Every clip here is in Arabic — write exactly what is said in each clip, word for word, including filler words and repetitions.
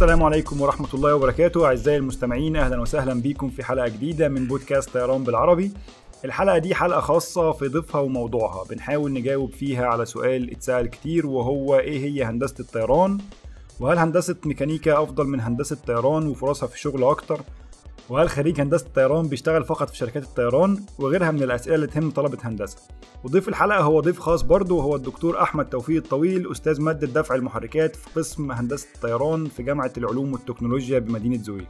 السلام عليكم ورحمة الله وبركاته أعزائي المستمعين، أهلا وسهلا بكم في حلقة جديدة من بودكاست طيران بالعربي. الحلقة دي حلقة خاصة في ضيفها وموضوعها، بنحاول نجاوب فيها على سؤال اتسأل كتير وهو إيه هي هندسة الطيران، وهل هندسة ميكانيكا أفضل من هندسة الطيران وفرصها في الشغل أكتر، وهل خريج هندسة الطيران بيشتغل فقط في شركات الطيران، وغيرها من الأسئلة اللي تهم طلبة هندسة. وضيف الحلقة هو ضيف خاص برضه، وهو الدكتور أحمد توفيق الطويل، أستاذ مادة دفع المحركات في قسم هندسة الطيران في جامعة العلوم والتكنولوجيا بمدينة زويل.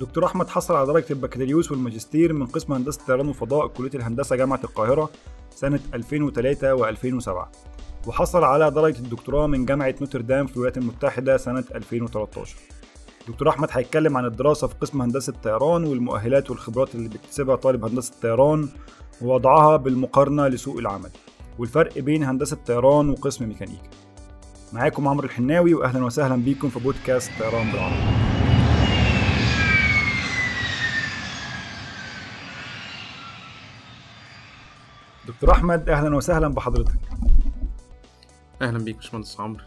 دكتور أحمد حصل على درجة البكالوريوس والماجستير من قسم هندسة الطيران وفضاء كلية الهندسة جامعة القاهرة سنة ألفين وثلاثة وألفين وسبعة، وحصل على درجة الدكتوراه من جامعة نوتردام في الولايات المتحدة سنة ألفين وثلاثة عشر. دكتور أحمد هيتكلم عن الدراسة في قسم هندسة الطيران والمؤهلات والخبرات اللي بيكتسبها طالب هندسة الطيران ووضعها بالمقارنة لسوق العمل، والفرق بين هندسة الطيران وقسم ميكانيكا. معاكم عمرو الحناوي، وأهلا وسهلا بيكم في بودكاست طيران بالعربي. دكتور أحمد أهلا وسهلا بحضرتك. أهلا بيك باشمهندس عمرو.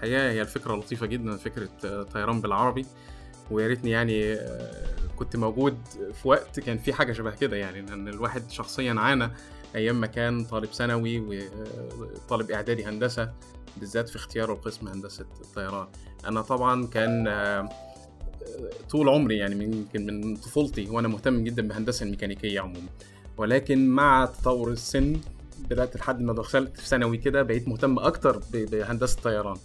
حقيقة هي الفكرة لطيفة جدا، فكرة طيران بالعربي، وياريتني يعني كنت موجود في وقت كان في حاجة شبه كده، يعني ان الواحد شخصيا عانى ايام ما كان طالب ثانوي وطالب اعدادي هندسة، بالذات في اختياره قسم هندسة الطيران. انا طبعا كان طول عمري يعني يمكن من, من طفولتي وانا مهتم جدا بالهندسة الميكانيكية عموما، ولكن مع تطور السن بدأت لحد ما دخلت في ثانوي كده بقيت مهتم أكتر بهندسة الطيران.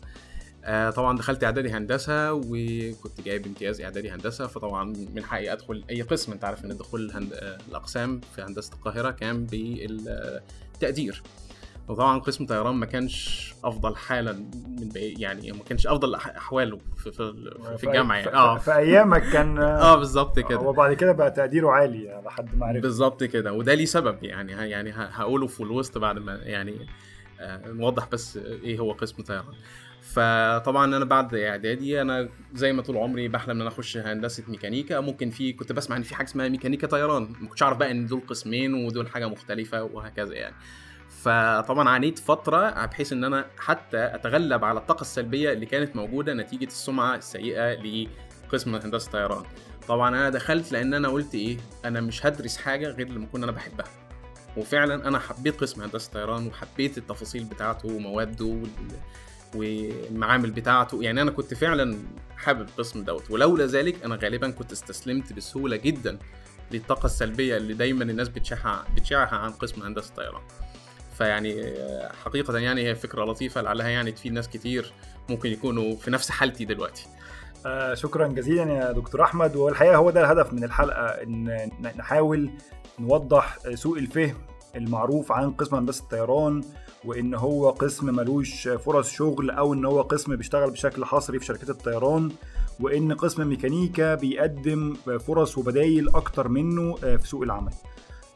آه طبعا دخلت إعدادي هندسة وكنت جايب امتياز إعدادي هندسة، فطبعا من حقي أدخل أي قسم. أنت عارف إن دخول الهند... الأقسام في هندسة القاهرة كان بالتقدير، وطبعا قسم طيران ما كانش أفضل حالا من بقى، يعني ما كانش أفضل أحواله في في, في الجامعة يعني. آه في أيامك كان آه بالظبط كده، وبعد كده بقى تقديره عالي لحد ما عرفت بالظبط كده، وده ليه سبب يعني يعني هقوله في الوسط بعد ما يعني آه نوضح بس إيه هو قسم طيران. فطبعا أنا بعد إعدادي أنا زي ما طول عمري بحلم إن أنا أخش هندسة ميكانيكا، ممكن في كنت بسمع إن في حاجة اسمها ميكانيكا طيران، ما كنتش أعرف بقى إن دول قسمين ودول حاجة مختلفة وهكذا يعني. فطبعا عانيت فترة بحيث ان انا حتى اتغلب على الطاقة السلبية اللي كانت موجودة نتيجة السمعة السيئة لقسم هندسة طيران. طبعا انا دخلت لان انا قلت ايه، انا مش هدرس حاجة غير لما اكون انا بحبها، وفعلا انا حبيت قسم هندسة طيران وحبيت التفاصيل بتاعته ومواده والمعامل بتاعته، يعني انا كنت فعلا حابب القسم دوت. ولولا ذلك انا غالبا كنت استسلمت بسهولة جدا للطاقة السلبية اللي دايما الناس بتشعها بتشعها عن قسم هندسة طيران. فيعني حقيقة يعني هي فكرة لطيفة لعلها يعني تفيد ناس كتير ممكن يكونوا في نفس حالتي دلوقتي. آه شكرا جزيلا يا دكتور أحمد. والحقيقة هو ده الهدف من الحلقة، إن نحاول نوضح سوء الفهم المعروف عن قسم هندسة الطيران، وإن هو قسم ملوش فرص شغل، أو إن هو قسم بيشتغل بشكل حصري في شركات الطيران، وإن قسم ميكانيكا بيقدم فرص وبدايل أكتر منه في سوق العمل.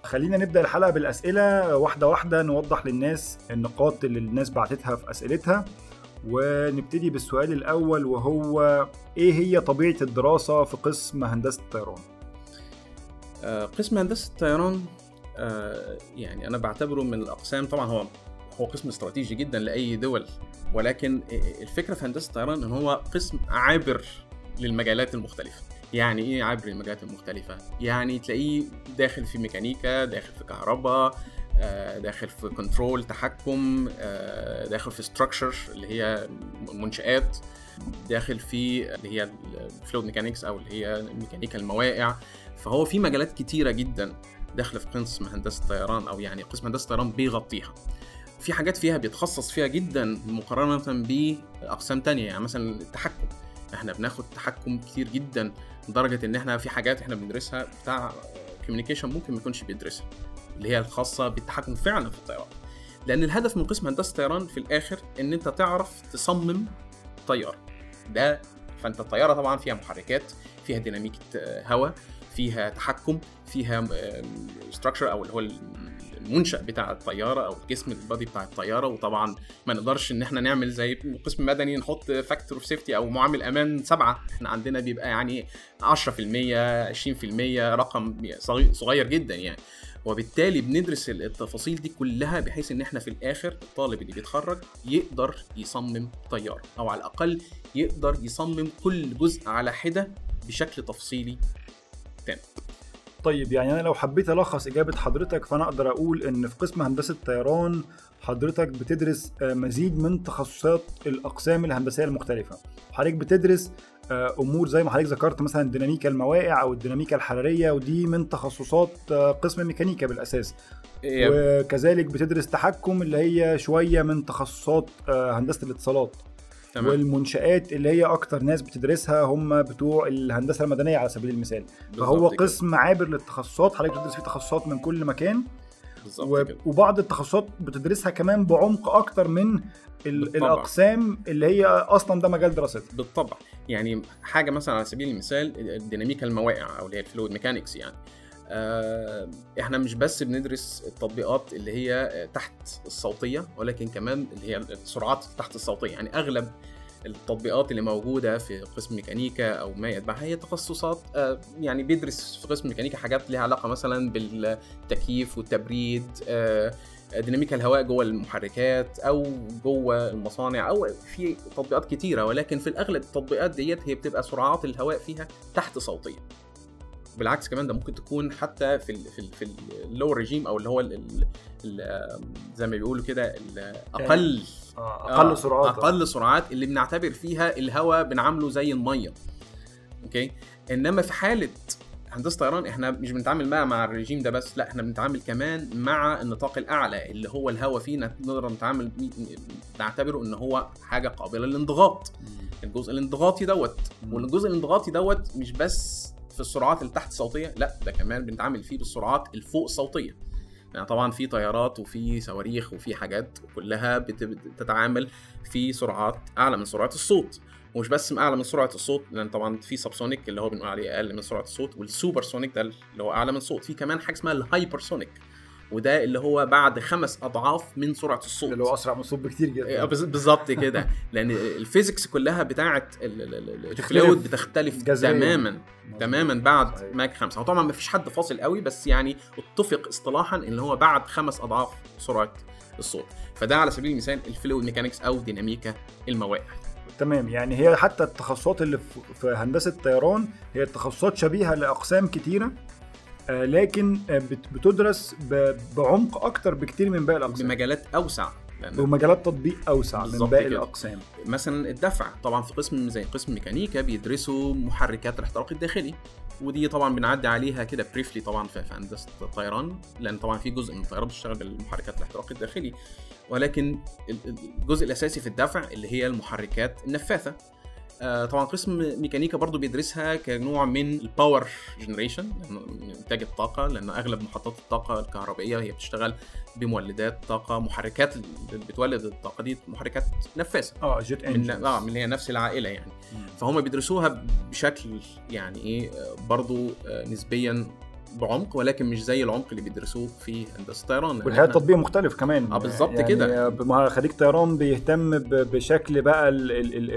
خلينا نبدأ الحلقة بالأسئلة واحدة واحدة، نوضح للناس النقاط اللي الناس بعتتها في أسئلتها. ونبتدي بالسؤال الأول، وهو إيه هي طبيعة الدراسة في قسم هندسة الطيران؟ قسم هندسة الطيران يعني أنا بعتبره من الأقسام، طبعا هو هو قسم استراتيجي جدا لأي دول، ولكن الفكرة في هندسة الطيران إن هو قسم عابر للمجالات المختلفة. يعني ايه عبر المجالات المختلفة؟ يعني تلاقيه داخل في ميكانيكا، داخل في كهرباء، داخل في كنترول تحكم، داخل في ستراكشر اللي هي منشآت، داخل في اللي هي الفلويد ميكانيكس او اللي هي ميكانيكا المواقع. فهو في مجالات كتيرة جدا داخل في قسم هندسة الطيران، او يعني قسم هندسة الطيران بيغطيها. في حاجات فيها بيتخصص فيها جدا مقارنة بأقسام تانية، يعني مثلا التحكم، احنا بناخد تحكم كتير جدا لدرجه ان احنا في حاجات احنا بندرسها بتاع كوميونيكيشن ممكن ما يكونش بيدرسها، اللي هي الخاصه بالتحكم فعلا في الطيران. لان الهدف من قسم هندسه الطيران في الاخر ان انت تعرف تصمم طياره ده. فانت الطياره طبعا فيها محركات، فيها ديناميكيه هواء، فيها تحكم، فيها ستراكشر او اللي هو المنشأ بتاع الطيارة أو الجسم البادي بتاع الطيارة. وطبعا ما نقدرش إن احنا نعمل زي القسم المدني نحط فاكتور اوف سيفتي أو معامل أمان سبعة، احنا عندنا بيبقى يعني عشرة في المية عشرين في المية، رقم صغير جدا يعني. وبالتالي بندرس التفاصيل دي كلها بحيث ان احنا في الاخر الطالب اللي بيتخرج يقدر يصمم طيارة، او على الاقل يقدر يصمم كل جزء على حدة بشكل تفصيلي تام. طيب يعني انا لو حبيت الخص اجابة حضرتك فانا اقدر اقول ان في قسم هندسة الطيران حضرتك بتدرس مزيج من تخصصات الاقسام الهندسية المختلفة. حضرتك بتدرس امور زي ما حضرتك ذكرت مثلا ديناميكا الموائع او الديناميكا الحراريه، ودي من تخصصات قسم ميكانيكا بالاساس. وكذلك بتدرس تحكم اللي هي شويه من تخصصات هندسه الاتصالات. تمام. والمنشآت اللي هي اكتر ناس بتدرسها هم بتوع الهندسه المدنيه على سبيل المثال. فهو قسم عابر للتخصصات، حضرتك بتدرس فيه تخصصات من كل مكان، وبعض التخصصات بتدرسها كمان بعمق اكتر من الاقسام اللي هي اصلا ده مجال دراستها. بالطبع يعني حاجه مثلا على سبيل المثال الديناميكا الموائع او اللي هي الفلويد ميكانيكس، يعني احنا مش بس بندرس التطبيقات اللي هي تحت الصوتيه ولكن كمان اللي هي السرعات تحت الصوتيه. يعني اغلب التطبيقات اللي موجوده في قسم ميكانيكا او ما يتبعها هي تخصصات، يعني بيدرس في قسم ميكانيكا حاجات ليها علاقه مثلا بالتكييف والتبريد، ديناميكا الهواء جوه المحركات او جوه المصانع، او في تطبيقات كتيره، ولكن في الاغلب التطبيقات ديت هي بتبقى سرعات الهواء فيها تحت صوتيه. بالعكس كمان ده ممكن تكون حتى في ال في ال في اللو ريجيم او اللي هو ال ال زي ما بيقولوا كده اقل اقل سرعات اقل سرعات اللي بنعتبر فيها الهواء بنعامله زي الميه. اوكي، انما في حاله هندسة طيران احنا مش بنتعامل بقى مع الرجيم ده بس، لا احنا بنتعامل كمان مع النطاق الاعلى اللي هو الهواء فيه نقدر نتعامل نعتبره ان هو حاجه قابله للانضغاط. الجزء الانضغاطي دوت، والجزء الانضغاطي دوت مش بس في السرعات اللي تحت صوتيه، لا ده كمان بنتعامل فيه بالسرعات الفوق صوتيه. يعني طبعا في طيارات وفي صواريخ وفي حاجات كلها بتتعامل في سرعات اعلى من سرعه الصوت، ومش بس اعلى من سرعه الصوت لان طبعا في سابسونيك اللي هو بنقول عليه اقل من سرعه الصوت، والسوبر سونيك ده اللي هو اعلى من الصوت. في كمان حاجه اسمها الهايبرسونيك وده اللي هو بعد خمس اضعاف من سرعه الصوت، اللي هو اسرع من الصوت بكتير جدا. بالظبط كده، لان الفيزيكس كلها بتاعه الفلويد بتختلف تماما تماما بعد ماك خمسة. وطبعا ما فيش حد فاصل قوي بس يعني اتفق اصطلاحا ان هو بعد خمس اضعاف سرعه الصوت، فده على سبيل المثال الفلويد ميكانيكس او ديناميكا الموائع. تمام، يعني هي حتى التخصصات اللي في هندسة الطيران هي التخصصات شبيهة لأقسام كتيرة لكن بتدرس بعمق أكتر بكتير من باقي الأقسام، بمجالات أوسع ومجالات تطبيق أوسع من باقي الأقسام. مثلا الدفع طبعا في قسم زي قسم ميكانيكا بيدرسوا محركات الاحتراق الداخلي، ودي طبعا بنعدي عليها كده بريفلي طبعا في هندسة الطيران، لأن طبعا في جزء من الطيارة بتشتغل بالمحركات الاحتراق الداخلي، ولكن الجزء الأساسي في الدفع اللي هي المحركات النفاثة. طبعا قسم ميكانيكا برضو بيدرسها كنوع من الباور جنريشن، انتاج الطاقة، لأن أغلب محطات الطاقة الكهربائية هي بتشتغل بمولدات طاقة، محركات اللي بتولد الطاقة دي محركات نفاثة اه جيت انجنز اه من اللي هي نفس العائلة يعني. فهم بيدرسوها بشكل يعني ايه برضو نسبيا بعمق، ولكن مش زي العمق اللي بيدرسوه في هندسة الطيران، والحياة التطبيق مختلف كمان. اه بالظبط يعني كده، خريج طيران بيهتم بشكل بقى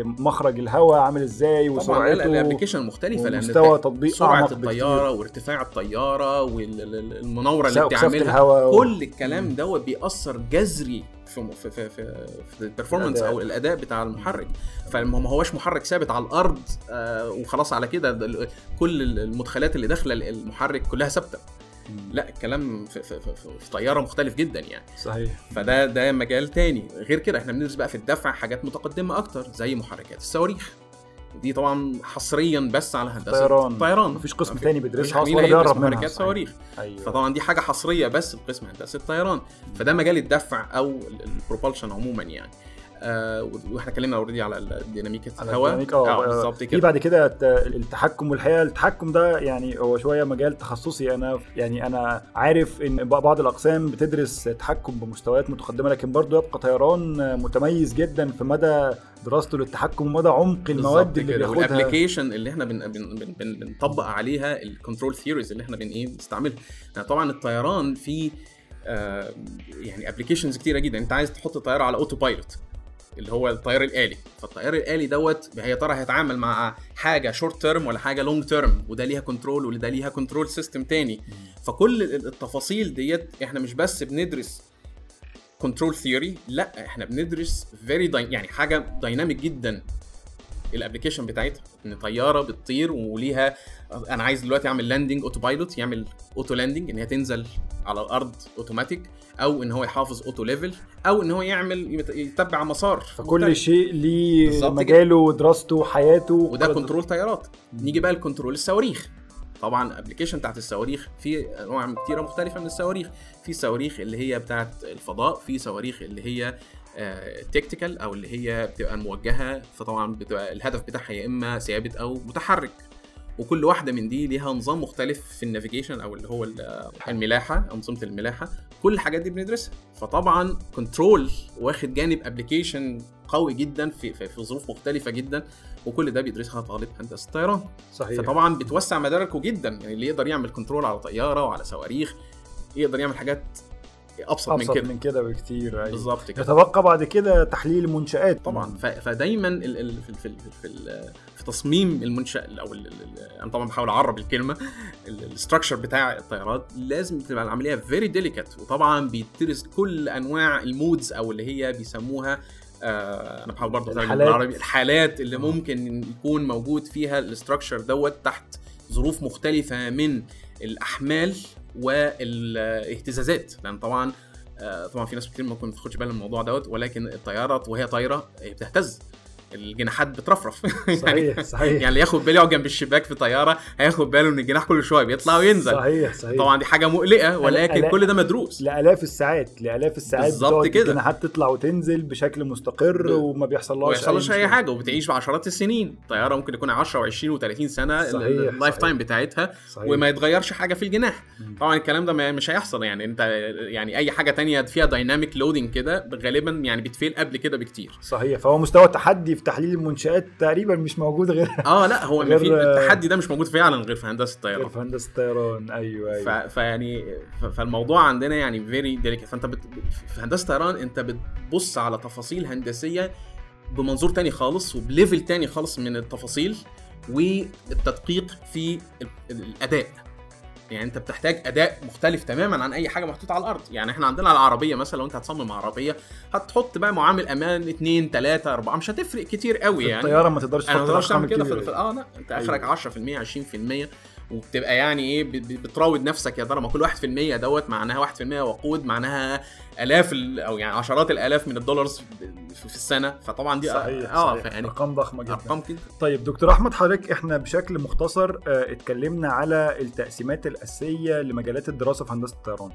مخرج الهواء عامل ازاي وسرعته، طبعا الابلكيشن مختلفه لان مستوى تطبيق سرعه الطياره وارتفاع الطياره والمناوره اللي بتعملها، كل الكلام دوت بيأثر جذري في في في في البرفورمانس او الاداء بتاع المحرك. فما هوش محرك ثابت على الارض آه وخلاص على كده كل المدخلات اللي داخله المحرك كلها ثابته، لا الكلام في, في, في, في طياره مختلف جدا يعني. صحيح. فده ده مجال تاني. غير كده احنا بندرس بقى في الدفع حاجات متقدمه اكتر زي محركات الصواريخ، دي طبعا حصريا بس على هندسه الطيران، مفيش قسم تاني بيدرسها ولا بيعرف محركات صواريخ. أيوة. فطبعا دي حاجه حصريه بس بقسم هندسه الطيران، فده مجال الدفع او البروبلشن عموما يعني. آه واحنا اتكلمنا اوريدي على ديناميكا الهواء بالظبط كده. بعد كده التحكم، والحقيقه التحكم ده يعني هو شويه مجال تخصصي انا، يعني انا عارف ان بعض الاقسام بتدرس تحكم بمستويات متقدمه لكن برضو يبقى طيران متميز جدا في مدى دراسته للتحكم ومدى عمق المواد اللي بياخدها، والابلكيشن اللي احنا بن بن بن بن بنطبق عليها الكنترول ثيوريز اللي احنا بن ايه بنستعملها. يعني طبعا الطيران في يعني ابلكيشنز كتيره جدا. انت عايز تحط الطياره على اوتو بايلوت اللي هو الطيار الالي، فالطيار الالي دوت هي طرح هيتعامل مع حاجه شورت تيرم ولا حاجه لونج تيرم، وده ليها كنترول وده ليها كنترول سيستم تاني. فكل التفاصيل ديت احنا مش بس بندرس كنترول ثيوري، لا احنا بندرس فيري يعني حاجه دايناميك جدا الابلكيشن بتاعتها، ان طياره بتطير وليها انا عايز دلوقتي اعمل لاندنج اوتو بايلوت يعمل اوتو لاندنج ان هي تنزل على الارض اوتوماتيك، او ان هو يحافظ اوتو ليفل، او ان هو يعمل يتبع مسار. فكل شيء ليه مجاله ودراسته وحياته، وده كنترول طيارات. نيجي بقى لكنترول الصواريخ. طبعا الابلكيشن بتاعت الصواريخ في انواع كتيره مختلفه من الصواريخ، في صواريخ اللي هي بتاعت الفضاء، في صواريخ اللي هي تكتيكال او اللي هي بتبقى موجهه، فطبعا بتبقى الهدف بتاعها يا اما ثابت او متحرك، وكل واحده من دي ليها نظام مختلف في النافيجيشن او اللي هو الملاحه، انظمه الملاحه. كل الحاجات دي بندرسها. فطبعا كنترول واخد جانب ابلكيشن قوي جدا في في ظروف مختلفه جدا، وكل ده بيدرسها طالب هندسه الطيران. صحيح. فطبعا بتوسع مداركه جدا، يعني اللي يقدر يعمل كنترول على طياره وعلى صواريخ يقدر يعمل حاجات ابسط, أبسط من كده من كده بكتير. أيوة. بالظبط كده. يتبقى بعد كده تحليل منشآت طبعا. فدايما ال ال في ال في ال في تصميم المنشأ او انا طبعا بحاول اعرب الكلمه الاستراكشر بتاع الطيارات لازم تبقى العمليه فيري ديليكت. وطبعا بيدرس كل انواع المودز او اللي هي بيسموها آه انا بحاول برضه اترجم بالعربي، الحالات اللي ممكن يكون موجود فيها الاستراكشر دوت تحت ظروف مختلفه من الاحمال والاهتزازات. لان طبعا طبعا في ناس كتير ما بتاخدش بالها من الموضوع دوت، ولكن الطياره وهي طايره بتهتز، الجناحات بترفرف. صحيح صحيح. يعني ياخد باله جنب الشباك في طياره هياخد باله ان الجناح كل شويه بيطلع وينزل. صحيح صحيح. طبعا دي حاجه مقلقه، ولكن ألا... كل ده مدروس لالاف الساعات لالاف الساعات الجناحات تطلع وتنزل بشكل مستقر ب... وما بيحصلهاش اي حاجه، وبتعيش بعشرات السنين. الطياره ممكن تكون عشرة وعشرين وثلاثين سنه اللايف تايم بتاعتها. صحيح. وما يتغيرش حاجه في الجناح. م. طبعا الكلام ده مش هيحصل، يعني انت يعني اي حاجه تانية فيها دايناميك لودنج كده غالبا يعني بتفيل قبل كده بكتير. صحيح. فهو مستوى التحدي في تحليل المنشآت تقريبا مش موجود غير اه لا هو غير... التحدي ده مش موجود فعلا غير في هندسه الطيران، غير في هندسه الطيران. ايوه ايوه فيعني ف... فالموضوع عندنا يعني فيري ديليكت. فانت بت... في هندسه الطيران انت بتبص على تفاصيل هندسيه بمنظور تاني خالص وبليفل تاني خالص من التفاصيل والتدقيق في الاداء. يعني انت بتحتاج اداء مختلف تماما عن اي حاجه محطوطه على الارض. يعني احنا عندنا العربيه مثلا، لو انت هتصمم عربيه هتحط بقى معامل امان اتنين تلاتة اربعة، مش هتفرق كتير قوي. يعني الطياره ما تقدرش تحط رقم كده في اه لا انت اخرك عشرة في المية عشرين في المية، وبتبقى يعني ايه بتراود نفسك يا ترى. ما كل واحد في المية دوت معناها واحد في المية وقود، معناها الاف او يعني عشرات الالاف من الدولارز في السنه. فطبعا دي صحيح اه صحيح. يعني ارقام ضخمه جدا، ارقام كده. طيب دكتور احمد، حضرتك احنا بشكل مختصر اه اتكلمنا على التقسيمات الاساسيه لمجالات الدراسه في هندسه الطيران،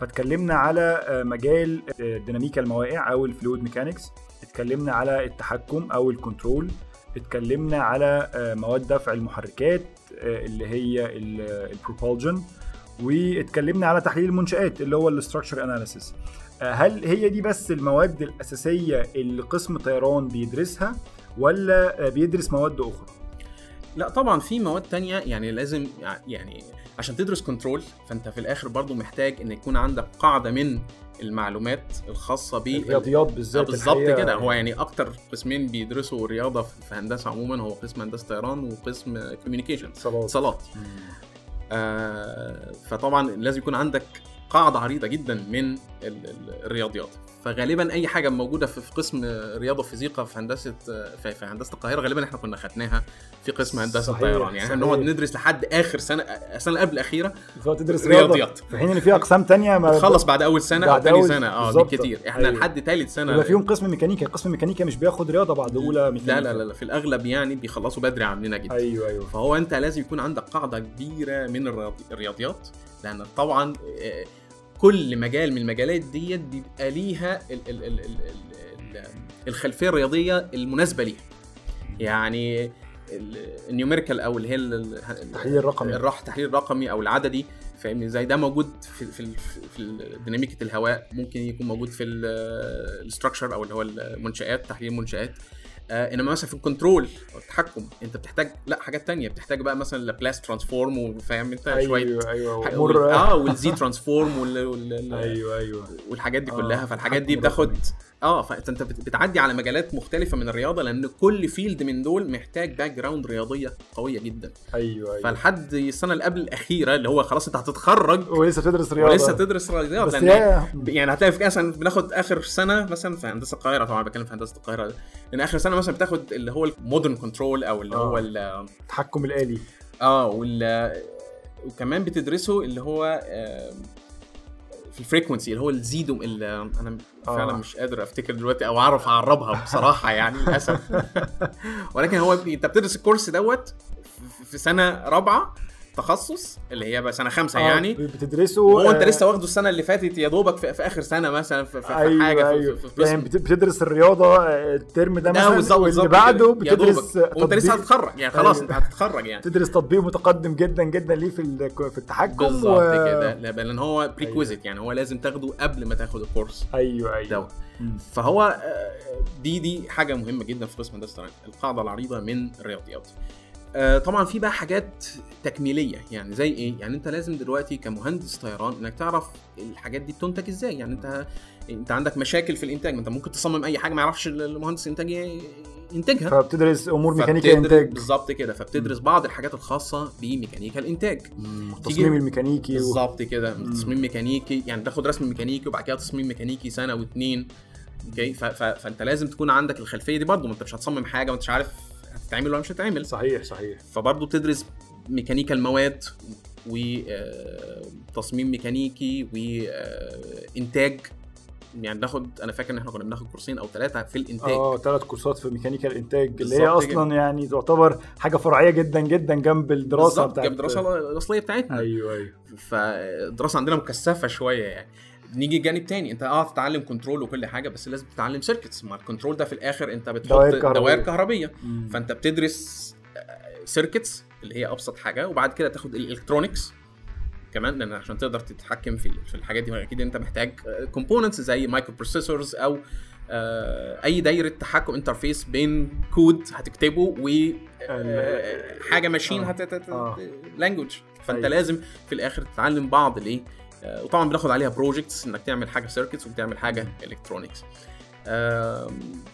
فتكلمنا على اه مجال ديناميكا المواقع او الفلويد ميكانكس، اتكلمنا على التحكم او الكنترول، اتكلمنا على اه مواد دفع المحركات اللي هي البروبولجن، واتكلمنا على تحليل المنشآت اللي هو الاستراكشر اناليسيس. هل هي دي بس المواد الأساسية اللي قسم طيران بيدرسها ولا بيدرس مواد أخرى؟ لا طبعا في مواد تانية. يعني لازم يعني عشان تدرس كنترول فانت في الآخر برضو محتاج ان يكون عندك قاعدة من المعلومات الخاصة بالرياضيات بالذات. بالظبط كده. هو يعني أكتر قسمين بيدرسوا الرياضة في هندسة عموما هو قسم هندسة طيران وقسم كوميونيكيشن صلاة. آه فطبعا لازم يكون عندك قاعدة عريضة جدا من الرياضيات. فغالبا اي حاجة موجودة في قسم رياضة وفيزيقا في هندسة في هندسة القاهرة غالبا احنا كنا خدناها في قسم هندسة الطيران. يعني نقعد ندرس لحد اخر سنة السنة قبل الاخيرة تدرس رياضيات، في حين ان في اقسام تانية ما خلص بعد اول سنة او ثاني سنة اه كتير. احنا أيوه. لحد ثالث سنة ولا فيهم قسم ميكانيكا. قسم ميكانيكا مش بياخد رياضة بعد اولى ميكانيكا. لا لا لا في الاغلب يعني بيخلصوا بدري عننا جدا. ايوه ايوه فهو انت لازم يكون عندك قاعدة كبيرة من الرياضيات، لان طبعا كل مجال من المجالات ديت بيبقى ليها ال ال ال ال ال الخلفيه الرياضيه المناسبه ليها. يعني النيوميريكال او اللي هي التحليل الرقمي الراح التحليل الرقمي او العددي، فاهم زي ده موجود في في في ديناميكيه الهواء، ممكن يكون موجود في الاستراكشر او اللي هو المنشآت، تحليل المنشآت. آه انما مثلا في الكنترول والتحكم انت بتحتاج لا حاجات تانية، بتحتاج بقى مثلا لابلاس ترانسفورم وفاهم انت أيوة شويه ايوه ايوه اه والزي ترانسفورم وال وال ايوه ايوه والحاجات دي آه كلها. فالحاجات دي بتاخد اه فانت بتعدي على مجالات مختلفه من الرياضه، لان كل فيلد من دول محتاج باك جراوند رياضيه قويه جدا. ايوه ايوه فلحد السنه اللي قبل الاخيره اللي هو خلاص انت هتتخرج ولسه تدرس رياضه ولسه تدرس رياضه يعني, يعني هتلاقي في اصلا بناخد اخر سنه مثلا في هندسه القاهره، طبعا بتكلم في هندسه القاهره لان اخر سنه مثلا بتاخد اللي هو المودرن كنترول او اللي آه. هو التحكم الالي اه وال... وكمان بتدرسه اللي هو آه... في الفريكونسي اللي هو الزيدوم اللي انا فعلا آه. مش قادر افتكر دلوقتي او اعرف اعربها بصراحه يعني للاسف. ولكن هو انت بتدرس الكورس دوت في سنه رابعه تخصص اللي هي بقى سنه خمسة آه. يعني بتدرسه هو انت لسه واخده السنه اللي فاتت يا دوبك في, في اخر سنه مثلا في, في أيوة حاجه أيوة. في, في يعني بتدرس الرياضه الترم ده مثلا واللي بعده بتدرس وانت لسه هتتخرج يعني خلاص أيوة. انت هتتخرج يعني تدرس تطبيق متقدم جدا جدا ليه في في التحكم بالظبط و... كده لان هو بريكويزيت أيوة. يعني هو لازم تاخده قبل ما تاخد الكورس ايوه ايوه ده. فهو دي دي حاجه مهمه جدا في قسم هندسه القاعده العريضه من الرياضيات. طبعا في بقى حاجات تكميليه يعني زي ايه، يعني انت لازم دلوقتي كمهندس طيران انك تعرف الحاجات دي بتنتج ازاي. يعني انت انت عندك مشاكل في الانتاج، انت ممكن تصمم اي حاجه ما يعرفش المهندس الانتاج ينتجها، فبتدرس امور ميكانيكا الانتاج بالظبط كده. فبتدرس م. بعض الحاجات الخاصه بميكانيكا الانتاج، التصميم الميكانيكي بالظبط كده، تصميم ميكانيكي يعني تاخد رسم ميكانيكي وبعد كده تصميم ميكانيكي سنه واثنين اوكي. فانت لازم تكون عندك الخلفيه دي برضو، ما انت مش هتصمم حاجه وانت مش عارف هتتعمل ولا مش هتتعمل. صحيح صحيح. فبرضه بتدرس ميكانيكا المواد وتصميم ميكانيكي وانتاج، يعني ناخد انا فاكر ان احنا كنا بناخد كورسين او ثلاثه في الانتاج اه ثلاث كورسات في ميكانيكا الانتاج اللي هي اصلا جدا. يعني تعتبر حاجه فرعيه جدا جدا جنب الدراسه بتاعتنا، جنب الدراسه الاصليه بتاعتنا. ايوه ايوه فالدراسه عندنا مكثفه شويه. يعني نيجي جانب تاني، انت اه تتعلم كنترول وكل حاجه بس لازم تتعلم سيركتس. مع الكنترول ده في الاخر انت بتحط دوائر كهربيه مم. فانت بتدرس سيركتس اللي هي ابسط حاجه، وبعد كده تاخد الالكترونكس كمان، لان عشان تقدر تتحكم في في الحاجات دي اكيد انت محتاج كومبوننتس زي مايكرو بروسيسورز او اي دايره تحكم انترفيس بين كود هتكتبه وحاجه ماشين هت لانجويج. فانت لازم في الاخر تتعلم بعض الايه، وطبعا بناخد عليها بروجكتس انك تعمل حاجه سيركتس وبتعمل حاجه الكترونكس.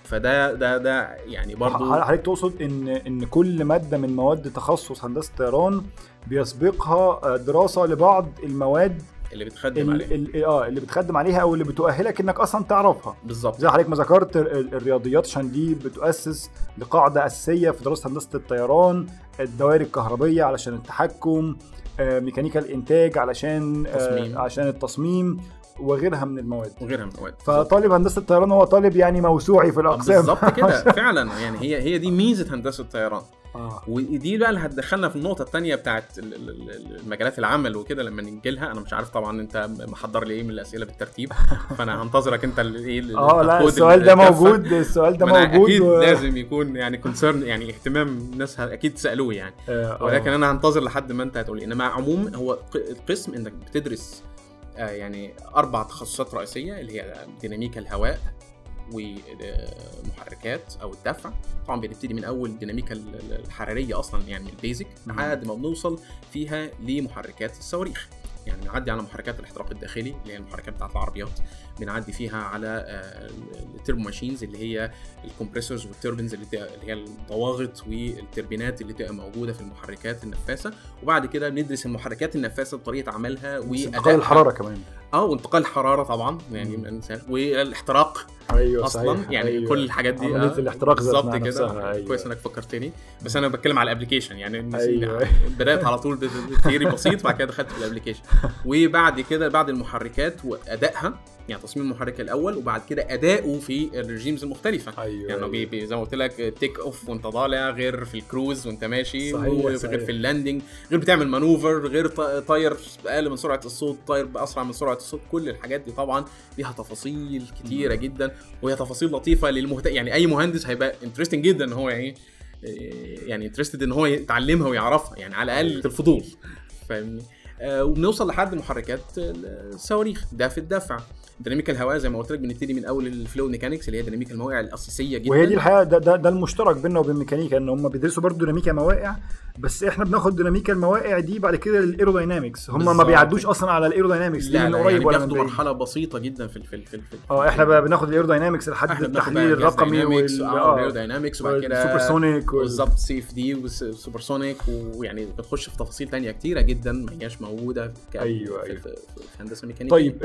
فده ده ده يعني برضو حضرتك تقصد ان ان كل ماده من مواد تخصص هندسه طيران بيسبقها دراسه لبعض المواد اللي بتخدم عليها ال اه اللي بتخدم عليها او اللي بتؤهلك انك اصلا تعرفها بالظبط. زي حضرتك ما ذكرت الرياضيات عشان دي بتؤسس لقاعده اساسيه في دراسه هندسه الطيران، الدوائر الكهربيه علشان التحكم، ميكانيكا الانتاج علشان تصميم. عشان التصميم وغيرها من المواد وغيرها من المواد. فطالب هندسه الطيران هو طالب يعني موسوعي في الاقسام بالظبط كده. فعلا يعني هي هي دي ميزه هندسه الطيران آه. ودي بقى اللي هتدخلنا في النقطه الثانيه بتاعه المجالات العمل وكده لما نيجي لها. انا مش عارف طبعا انت محضر لي ايه من الاسئله بالترتيب، فانا هنتظرك انت الايه اه لا السؤال ده موجود السؤال ده موجود اكيد و... لازم يكون يعني كونسيرن يعني اهتمام الناس اكيد سالوه يعني آه. ولكن انا هنتظر لحد ما انت هتقولي. انما عموما هو القسم انك بتدرس آه يعني اربع تخصصات رئيسيه اللي هي ديناميكا الهواء ومحركات او الدفع. طبعا بنبتدي من اول ديناميكا الحراريه اصلا يعني من البيزك لحد ما بنوصل فيها لمحركات الصواريخ. يعني بنعدي على محركات الاحتراق الداخلي اللي هي المحركات بتاعه العربيات، بنعدي فيها على التيربو ماشينز اللي هي الكمبريسورز والتوربينز اللي هي الضواغط والتربينات اللي بتبقى موجوده في المحركات النفاثه. وبعد كده بندرس المحركات النفاثه وطريقه عملها وانتقال الحراره كمان اه وانتقال الحراره طبعا يعني منساش والاحتراق ايوه اصلا صحيح. يعني أيوة. كل الحاجات دي عمليه الاحتراق بالظبط كده. أيوة. كويس انك فكرتني، بس انا بتكلم على الابلكيشن يعني أيوة. بدات على طول بالثيوري بسيط بعد كده دخلت في الابلكيشن. وبعد كده بعد المحركات وادائها يعني تصميم المحرك الاول وبعد كده اداؤه في الريجيمز المختلفه. أيوة. يعني بي زي ما قلت لك تيك اوف وانت طالع، غير في الكروز وانت ماشي، غير في اللاندنج، غير بتعمل مانوفر، غير طاير اقل من سرعه الصوت، طاير باسرع من سرعه الصوت. كل الحاجات دي طبعا ليها تفاصيل كتيره مم. جدا، وهي تفاصيل لطيفه للمهت يعني اي مهندس هيبقى انترستنج جدا ان هو يعني يعني انترستد ان هو يتعلمها ويعرفها يعني على الاقل الفضول فاهمني. وبنوصل لحد محركات الصواريخ. ده في الدفع. ديناميكا الهواء زي ما قلت لك بنبتدي من اول الفلو ميكانكس اللي هي ديناميكا الموائع الاساسيه جدا، وهي دي الحقيقه ده, ده, ده المشترك بيننا وبين الميكانيكا، ان هم بيدرسوا برضو ديناميكا موائع، بس احنا بناخد ديناميكا الموائع دي بعد كده الايروداينامكس. هم ما بيعدوش اصلا على الايروداينامكس دي من قريب، يعني ولا بياخدوا مرحله بسيطه جدا في الفل في اه احنا بناخد الايروداينامكس لحد التحليل الرقمي والايروداينامكس وبعد كده سوبر سونيك بالظبط، سي اف دي والسوبر سونيك، ويعني بنخش في تفاصيل ثانيه كتيره جدا ما هياش موجوده في الهندسه الميكانيكيه. طيب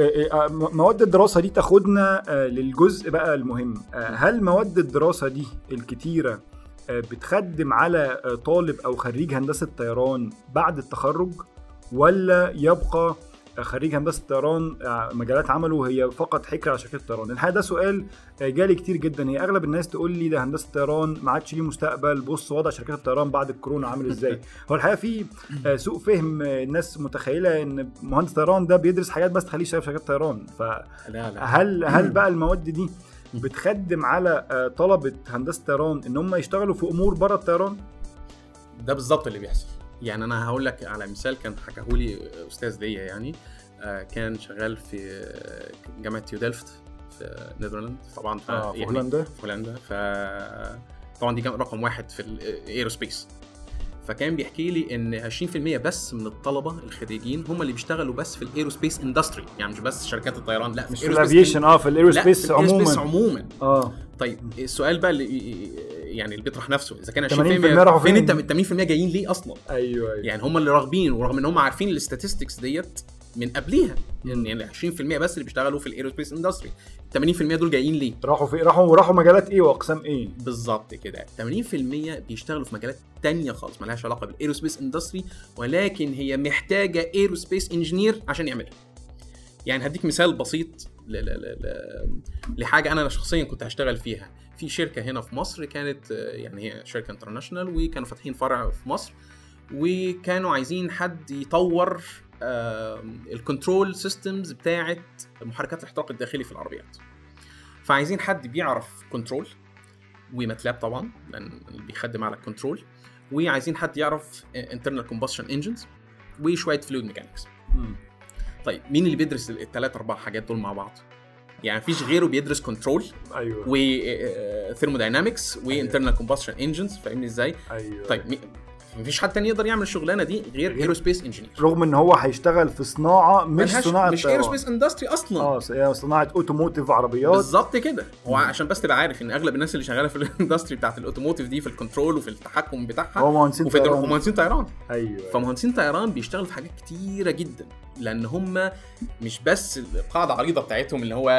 مواد الدراسة دي تاخدنا للجزء بقى المهم، هل مواد الدراسة دي الكتيرة بتخدم على طالب أو خريج هندسة طيران بعد التخرج، ولا يبقى خريج هندسة طيران مجالات عمله هي فقط حكر على شركات طيران؟ الحقيقة ده سؤال جالي كتير جدا. هي أغلب الناس تقول لي ده هندسة طيران ما عادش ليه مستقبل، بص وضع شركات الطيران بعد الكورونا عامل إزاي. هو الحقيقة في سوء فهم، الناس متخيلة إن مهندس طيران ده بيدرس حاجات بس تخليه شغال في شركات طيران. فهل هل بقى المواد دي بتخدم على طلبة هندسة طيران إن هم يشتغلوا في أمور برا الطيران؟ ده بالظبط اللي بيحصل. يعني أنا هقول لك على مثال كان حكاهولي أستاذ ليا، يعني كان شغال في جامعة يو دلفت في نيدرلاند طبعا في آه يعني هولندا في هولندا فطبعا دي كان رقم واحد في الإيروسبيس. فكان بيحكي لي ان عشرين بالمية بس من الطلبه الخريجين هم اللي بيشتغلوا بس في الايروسبيس اندستري، يعني مش بس شركات الطيران، لا في الافيشن اه في الايروسبيس عموما عموما اه طيب السؤال بقى اللي يعني اللي بيطرح نفسه، اذا كان عشرين بالمية فين انت ثمانين بالمية جايين ليه اصلا؟ ايوه ايوه يعني هم اللي راغبين، ورغم ان هم عارفين الاستاتستكس ديت من قبليها، يعني عشرين بالمية بس اللي بيشتغلوا في الايروسبيس اندستري، ثمانين بالمية دول جايين ليه؟ راحوا في راحوا وراحوا مجالات ايه واقسام ايه بالظبط كده. ثمانين بالمية بيشتغلوا في مجالات تانية خالص ما لهاش علاقه بالايروسبيس اندستري، ولكن هي محتاجه ايروسبيس انجينير عشان يعملها. يعني هديك مثال بسيط ل- ل- ل- لحاجه انا شخصيا كنت هشتغل فيها في شركه هنا في مصر، كانت يعني هي شركه انترناشونال وكانوا فاتحين فرع في مصر، وكانوا عايزين حد يطور الكنترول سيستمز بتاعه محركات الاحتراق الداخلي في العربيات. فعايزين حد بيعرف كنترول وماتلاب طبعا لان بيخدم على الكنترول، وعايزين حد يعرف انترنال كومبشن انجنز وشويه فلويد ميكانكس. طيب مين اللي بيدرس الثلاث اربع حاجات دول مع بعض؟ يعني مفيش غيره بيدرس كنترول ايوه وثيرموداينامكس وانترنال كومبشن انجنز، فاهمني ازاي؟ أيوة. طيب مي... مفيش حد تاني يقدر يعمل الشغلانه دي غير ايروسبيس انجينير، رغم ان هو هيشتغل في صناعه مش صناعه مش ايروسبيس اندستري اصلا، اه صناعه اوتوموتيف عربيات بالظبط كده. هو عشان بس تبقى عارف ان اغلب الناس اللي شغاله في الاندستري بتاعه الاوتوموتيف دي في الكنترول وفي التحكم بتاعها وفي مهندسين طيران. ايوه فمهندسين طيران بيشتغلوا في حاجات كتيره جدا، لان هم مش بس القاعده العريضه بتاعتهم اللي هو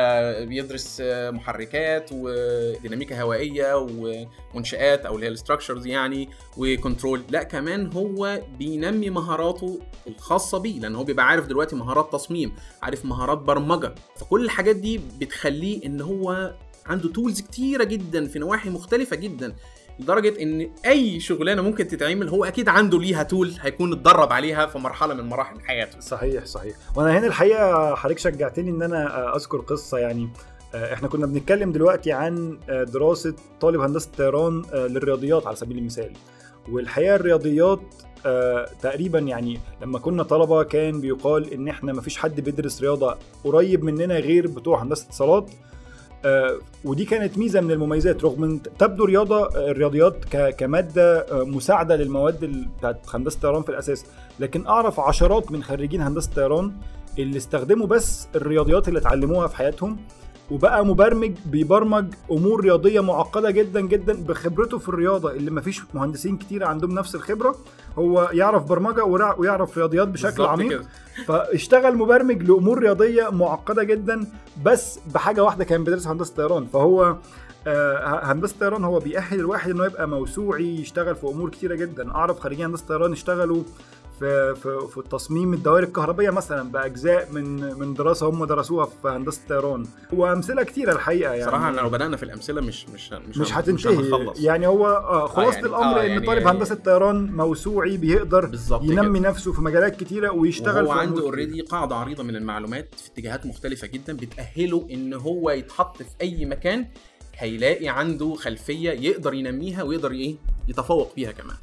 بيدرس محركات وديناميكا هوائيه ومنشآت او اللي هي الاستراكشرز يعني وكنترول، لا كمان هو بينمي مهاراته الخاصه بيه، لان هو بيبقى عارف دلوقتي مهارات تصميم، عارف مهارات برمجه. فكل الحاجات دي بتخليه ان هو عنده تولز كتيره جدا في نواحي مختلفه جدا، لدرجه ان اي شغلانه ممكن تتعمل هو اكيد عنده ليها تول هيكون اتدرب عليها في مرحله من مراحل حياته. صحيح صحيح. وانا هنا الحقيقه حضرتك شجعتني ان انا اذكر قصه. يعني احنا كنا بنتكلم دلوقتي عن دراسه طالب هندسه طيران للرياضيات على سبيل المثال، والحقيقة الرياضيات آه تقريبا يعني لما كنا طلبة كان بيقال ان احنا مفيش حد بيدرس رياضة قريب مننا غير بتوع هندسة اتصالات، آه ودي كانت ميزة من المميزات. رغم ان تبدو رياضة الرياضيات كمادة آه مساعدة للمواد بتاعت هندسة طيران في الاساس، لكن اعرف عشرات من خريجين هندسة طيران اللي استخدموا بس الرياضيات اللي اتعلموها في حياتهم، وبقى مبرمج بيبرمج امور رياضيه معقده جدا جدا بخبرته في الرياضه اللي مفيش مهندسين كتير عندهم نفس الخبره. هو يعرف برمجه ويعرف رياضيات بشكل عميق، فاشتغل مبرمج لامور رياضيه معقده جدا بس بحاجه واحده كان بيدرس هندسه طيران. فهو هندسه طيران هو بيأهل الواحد انه يبقى موسوعي يشتغل في امور كتيره جدا. اعرف خريجين هندسه طيران اشتغلوا في في في تصميم الدوائر الكهربائيه مثلا باجزاء من من دراسه هم درسوها في هندسه طيران، وامثله كتيره الحقيقه. يعني صراحه لو بدانا في الامثله مش مش مش, مش هتنتهي. يعني هو آه خلاصه آه يعني الامر آه يعني ان طالب يعني هندسه طيران موسوعي بيقدر ينمي كده نفسه في مجالات كتيره ويشتغل، وهو عنده اوريدي قاعده عريضه من المعلومات في اتجاهات مختلفه جدا بتاهله ان هو يتحط في اي مكان هيلاقي عنده خلفيه يقدر ينميها ويقدر ايه يتفوق بيها كمان.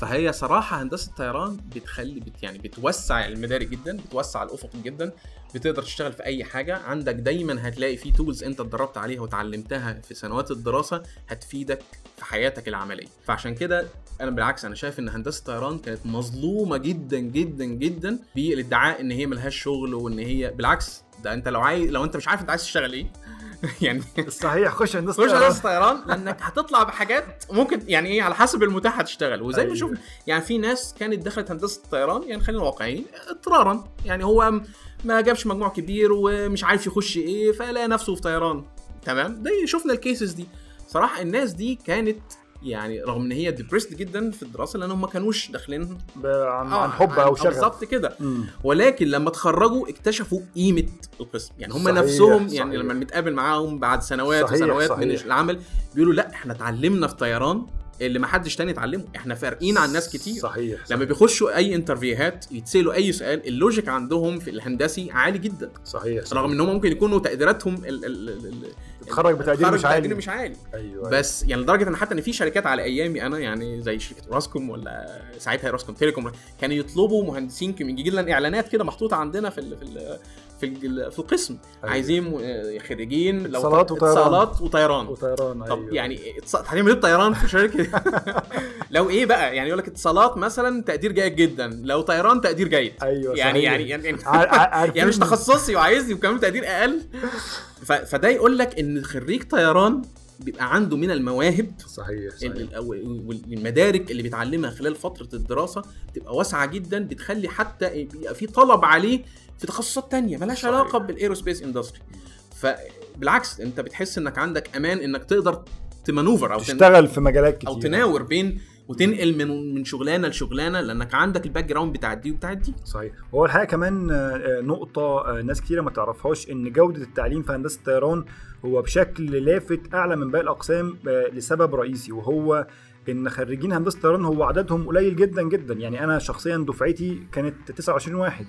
فهي صراحة هندسة الطيران بتخلي بت يعني بتوسع المدارك جدا, بتوسع الأفق جدا, بتقدر تشتغل في أي حاجة. عندك دايما هتلاقي في تولز أنت اتدربت عليها وتعلمتها في سنوات الدراسة هتفيدك في حياتك العملية. فعشان كده أنا بالعكس أنا شايف إن هندسة الطيران كانت مظلومة جدا جدا جدا بالادعاء إن هي ملهاش شغل, وإن هي بالعكس ده أنت لو عايز, لو أنت مش عارف أنت عايز تشتغل إيه يعني صحيح خش هندسة خش هندسة طيران, لأنك هتطلع بحاجات ممكن يعني إيه على حسب المتاح هتشتغل. وزي ما شوف يعني في ناس كانت دخلت هندسة الطيران يعني خلينا واقعيين اضطرارا, يعني هو ما جابش مجموع كبير ومش عارف يخش إيه فلا نفسه في طيران, تمام. ده شفنا الكيسز دي صراحة. الناس دي كانت يعني رغم ان هي ديبرست جدا في الدراسه لانهم ما كانوش داخلين عن, آه عن حب او شغف بالظبط كده, ولكن لما اتخرجوا اكتشفوا قيمه القسم. يعني هم نفسهم صحيح. يعني لما نتقابل معاهم بعد سنوات صحيح وسنوات صحيح. من العمل بيقولوا لا احنا اتعلمنا في طيران اللي ما حدش تاني اتعلمه, احنا فارقين عن ناس كتير. صحيح. لما بيخشوا اي انترفيوهات يتسالوا اي سؤال اللوجيك عندهم في الهندسي عالي جدا. صحيح. صحيح. رغم ان هم ممكن يكونوا تقديراتهم تتخرج بتقدير مش عالي مش عالي أيوة. بس يعني لدرجه ان حتى ان في شركات على ايامي انا يعني زي شركه راسكوم ولا ساعتها راسكوم تيليكوم كانوا يطلبوا مهندسين كيمياء, يجي لنا اعلانات كده محطوطه عندنا في ال في ال في في القسم أيوة. عايزين خريجين لو اتصالات وطيران, اتصالات وطيران. وطيران. طب أيوة. يعني هنعمل الطيران في شركه لو ايه بقى يعني يقول لك اتصالات مثلا تقدير جيد جدا, لو طيران تقدير جيد أيوة يعني, يعني يعني يعني مش تخصصي وعايزني وكمان تقدير اقل. فده يقول لك ان خريج طيران بيبقى عنده من المواهب صحيح, صحيح. والمدارك اللي بيتعلمها خلال فترة الدراسة تبقى واسعة جدا, بتخلي حتى بيبقى في طلب عليه في تخصصات تانية ملهاش علاقة بالايروسبيس اندستري. فبالعكس انت بتحس انك عندك امان انك تقدر تمانوفر او تشتغل في مجالات كتير او تناور بين وتنقل من من شغلانه لشغلانه لانك عندك الباك جراوند بتاع دي وبتاع دي. صحيح. هو الحقيقه كمان نقطه ناس كتيره ما تعرفهاش ان جوده التعليم في هندسه الطيران هو بشكل لافت اعلى من باقي الاقسام لسبب رئيسي, وهو ان خريجين هندسه الطيران هو عددهم قليل جدا جدا. يعني انا شخصيا دفعتي كانت تسعة وعشرين واحد,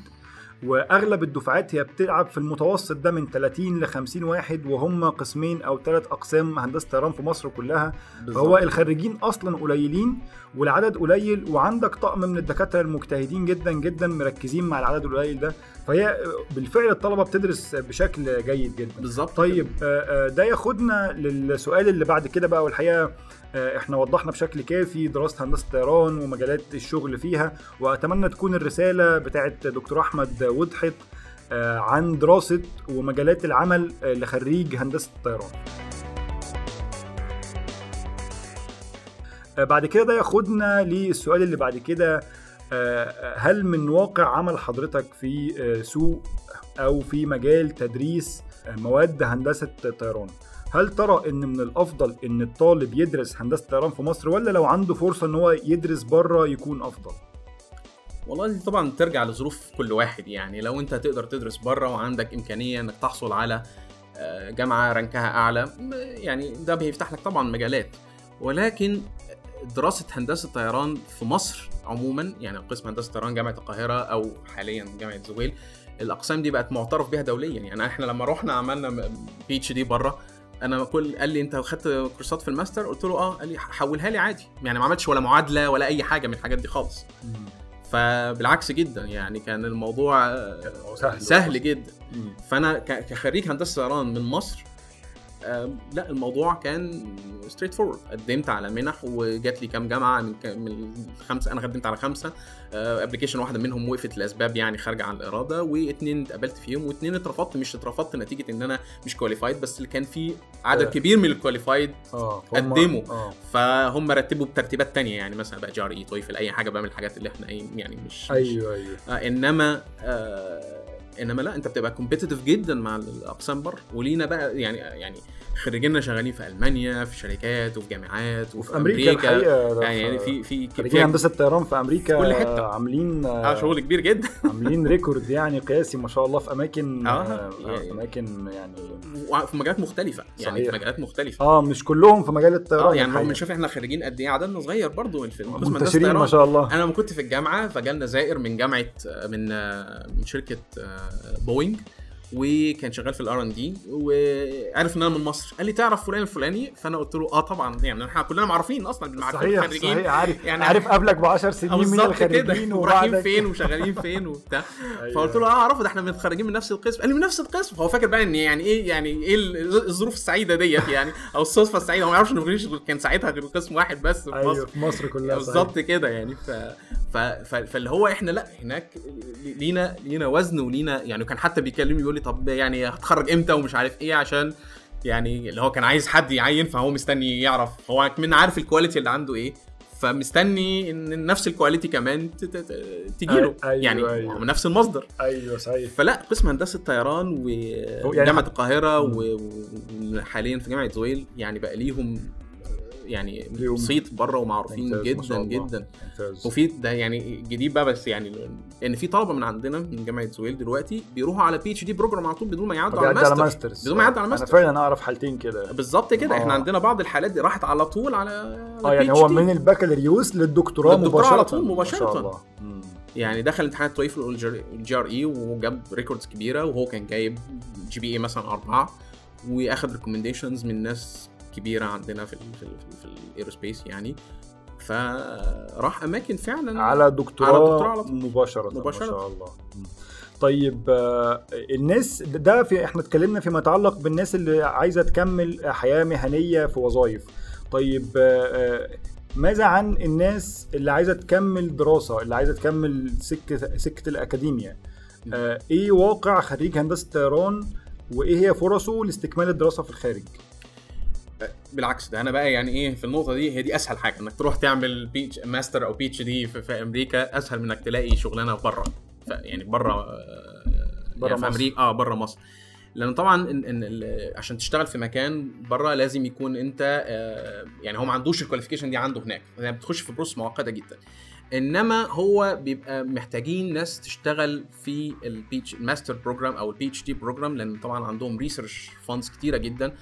واغلب الدفعات هي بتلعب في المتوسط ده من ثلاثين لخمسين واحد, وهم قسمين او ثلاث اقسام هندسه طيران في مصر كلها. فهو الخريجين اصلا قليلين والعدد قليل, وعندك طقم من الدكاتره المجتهدين جدا جدا مركزين مع العدد القليل ده. فهي بالفعل الطلبه بتدرس بشكل جيد جدا. بالظبط. طيب ده ياخدنا للسؤال اللي بعد كده بقى, والحقيقه احنا وضحنا بشكل كافي دراسة هندسة الطيران ومجالات الشغل فيها, واتمنى تكون الرسالة بتاعت دكتور احمد وضحت عن دراسة ومجالات العمل لخريج هندسة الطيران. بعد كده ده ياخدنا للسؤال اللي بعد كده, هل من واقع عمل حضرتك في سوق او في مجال تدريس مواد هندسة الطيران, هل ترى ان من الافضل ان الطالب يدرس هندسه طيران في مصر, ولا لو عنده فرصه ان هو يدرس بره يكون افضل؟ والله دي طبعا ترجع لظروف كل واحد. يعني لو انت تقدر تدرس بره وعندك امكانيه انك تحصل على جامعه رانكها اعلى يعني ده بيفتح لك طبعا مجالات, ولكن دراسه هندسه طيران في مصر عموما يعني قسم هندسه طيران جامعه القاهره او حاليا جامعه زويل الاقسام دي بقت معترف بها دوليا. يعني احنا لما رحنا عملنا بي اتش دي بره انا كل قال لي انت خدت كورسات في الماستر, قلت له اه, قال لي حولها لي عادي, يعني ما عملتش ولا معادله ولا اي حاجه من الحاجات دي خالص. فبالعكس جدا يعني كان الموضوع سهل, سهل جدا. مم. فانا كخريج هندسه طيران من مصر آه لا الموضوع كان ستريت فورورد, قدمت على منح وجات لي كام جامعه من, من خمسه, انا قدمت على خمسه ابلكيشن آه واحده منهم وقفت لاسباب يعني خارجه عن الاراده, واثنين اتقبلت فيهم واثنين اترفضت. مش اترفضت نتيجه ان انا مش كواليفايد, بس اللي كان في عدد آه. كبير من الكواليفايد آه. قدموا آه. فهم رتبوا بترتيبات تانية, يعني مثلا بقى جار اي تويفل اي حاجه بقى من الحاجات اللي احنا يعني مش ايوه ايوه آه انما آه انما لا انت بتبقى كومبيتيتيف جدا مع الاقسام بره. ولينا بقى يعني يعني خريجينا شغالين في المانيا في شركات وفي جامعات وفي امريكا, أمريكا يعني في في خريجين هندسه الطيران في امريكا كل حته عاملين اه شغل كبير جدا عاملين ريكورد يعني قياسي ما شاء الله في اماكن آه يعني اماكن يعني في مجالات مختلفه يعني صحيح. في مجالات مختلفه اه مش كلهم في مجال الطيران. آه يعني لما نشوف احنا خريجين قد ايه عددنا صغير برضو في قسم هندسه الطيران ما شاء الله. انا ما كنت في الجامعه فجالنا زائر من جامعه من من شركه بوينج وكان شغال في الار ان دي وعرف ان انا من مصر، قال لي تعرف فلان الفلاني؟ فانا قلت له اه طبعا، يعني احنا كلنا معروفين اصلا بالمعارف الخريجين، عارف يعني عارف قبلك ب عشر سنين من الخريجين ورايحين فين وشغالين فين وبتاع. فقلت له اه اعرفه، ده احنا متخرجين من نفس القسم. قال لي من نفس القسم؟ هو فاكر بقى ان يعني ايه، يعني ايه الظروف السعيده ديت يعني، او الصدفه السعيده، هو ما يعرفش انه كان ساعتها غير قسم واحد بس في مصر، في مصر كلها بالظبط كده يعني. ف فاللي هو احنا لا هناك لينا لينا وزن ولينا يعني. كان حتى بيكلمني يقول لي طب يعني هتخرج امتى ومش عارف ايه، عشان يعني اللي هو كان عايز حد يعين، فهو مستني يعرف، هو من عارف الكواليتي اللي عنده ايه، فمستني ان نفس الكواليتي كمان تجيله. أيوة يعني أيوة. نفس المصدر. ايوه صحيح. فلا قسم هندسه الطيران وجامعه القاهره وحاليا في جامعه زويل يعني بقى ليهم يعني صيت بره ومعروفين جدا جدا. وفي ده يعني جديد بقى، بس يعني ان يعني في طلبه من عندنا من جامعه زويل دلوقتي بيروحوا على بي اتش دي بروجرام على طول بدون ما يعدوا على ماستر، ماسترز. بدون ما يعدوا على ماستر. انا فعلا اعرف حالتين كده بالظبط كده. آه. احنا عندنا بعض الحالات دي راحت على طول على اه يعني هو من البكالوريوس للدكتوراه مباشره على طول مباشره يعني. دخل امتحانات التويفل والجي ار اي وجاب ريكوردز كبيره، وهو كان جايب جي بي اي مثلا أربعة واخد ريكومنديشنز من ناس كبيرة عندنا في ال في ال في الايروسبيس يعني. فراح أماكن فعلا على دكتوراه مباشرة مباشرة ما شاء الله. طيب الناس ده في احنا اتكلمنا فيما يتعلق بالناس اللي عايزة تكمل حياة مهنية في وظائف. طيب ماذا عن الناس اللي عايزة تكمل دراسة، اللي عايزة تكمل سكة سكة الأكاديمية؟ ايه واقع خريج هندسة طيران وايه هي فرصه لاستكمال الدراسة في الخارج؟ بالعكس ده انا بقى يعني ايه في النقطه دي، هي دي اسهل حاجه انك تروح تعمل بيتش ماستر او بي اتش دي في, في امريكا، اسهل من انك تلاقي شغلانه بره يعني بره بره يعني امريكا اه بره مصر. لان طبعا إن إن عشان تشتغل في مكان بره لازم يكون انت آه يعني هو ما عندوش الكواليفيكيشن دي عنده هناك، يعني بتخش في بروسس معقده جدا. انما هو بيبقى محتاجين ناس تشتغل في البيتش ماستر بروجرام او البي اتش دي بروجرام، لان طبعا عندهم ريسيرش فاندز كتيره جدا،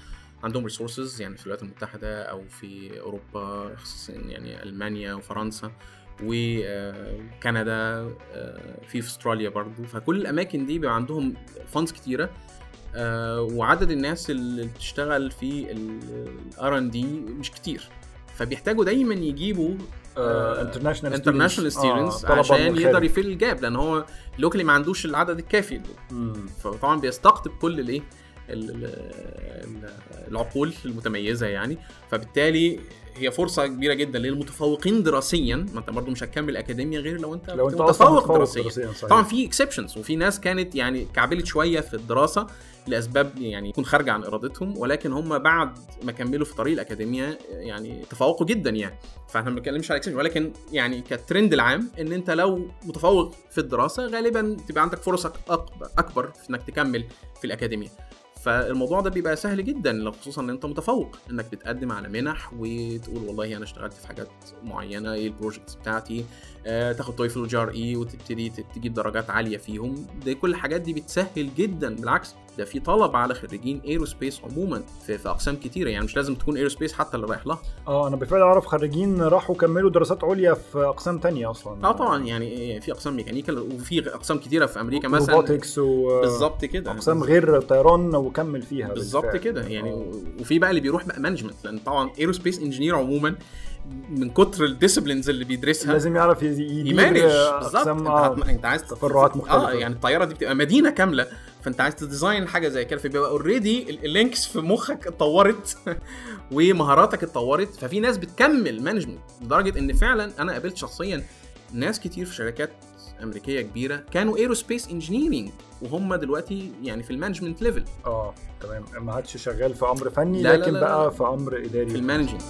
عندهم ريسورسز يعني في الولايات المتحدة أو في أوروبا خصوصا يعني ألمانيا وفرنسا وكندا، في أستراليا برضو. فكل الأماكن دي بيبقى عندهم فاندز كتيرة، وعدد الناس اللي بتشتغل في الار ان دي مش كتير، فبيحتاجوا دايما يجيبوا انترناشونال ستودنتس عشان يقدر يفيل الجاب، لأن هو لوكلي ما عندوش العدد الكافي. فطبعا بيستقطب كل الايه العقول المتميزة يعني. فبالتالي هي فرصة كبيرة جدا للمتفوقين دراسيا، ما انت برضو مش هتكمل اكاديميا غير لو انت لو متفوق دراسيا, دراسياً. طبعا في اكسبشنز، وفي ناس كانت يعني كعبلت شوية في الدراسة لأسباب يعني يكون خارجة عن إرادتهم، ولكن هم بعد ما كملوا في طريق الأكاديمية يعني تفوقوا جدا يعني. فاحنا ما بنتكلمش على اكسبشن، ولكن يعني كترند العام ان انت لو متفوق في الدراسة غالبا تبقى عندك فرصة اكبر في انك تكمل في الأكاديمية. فالموضوع ده بيبقى سهل جدا لو خصوصا ان انت متفوق، انك بتقدم على منح وتقول والله انا اشتغلت في حاجات معينه، ايه البروجكتس بتاعتي، آه تاخد تويفل وجار اي وتبتدي تجيب درجات عاليه فيهم. ده كل الحاجات دي بتسهل جدا. بالعكس ده في طلب على خريجين ايروسبيس عموما في, في اقسام كتيره، يعني مش لازم تكون ايروسبيس حتى اللي رايح لها. اه انا بالفعل اعرف خريجين راحوا كملوا دراسات عليا في اقسام تانية اصلا. اه طبعا يعني في اقسام ميكانيكال وفي اقسام كتيره في امريكا مثلا روبوتكس و... بالظبط كده، اقسام غير طيران وكمل فيها بالظبط كده يعني. أوه. وفي بقى اللي بيروح بقى مانجمنت، لان طبعا ايروسبيس انجينير عموما من كتر الديسبلينز اللي بيدرسها لازم يعرف يمانج اقسام آه. انت عايز تفرعات مختلفه اه يعني الطياره دي بتبقى مدينه كامله، فانت عايز تديزاين حاجه زي كده، فبيبقى اوريدي اللينكس في مخك اتطورت ومهاراتك اتطورت. ففي ناس بتكمل مانجمنت لدرجه ان فعلا انا قابلت شخصيا ناس كتير في شركات امريكيه كبيره كانوا ايروسبيس انجينيرنج وهم دلوقتي يعني في المانجمنت ليفل. اه تمام، ما عادش شغال في امر فني لا لكن لا لا بقى لا. في امر اداري في المانجمنت.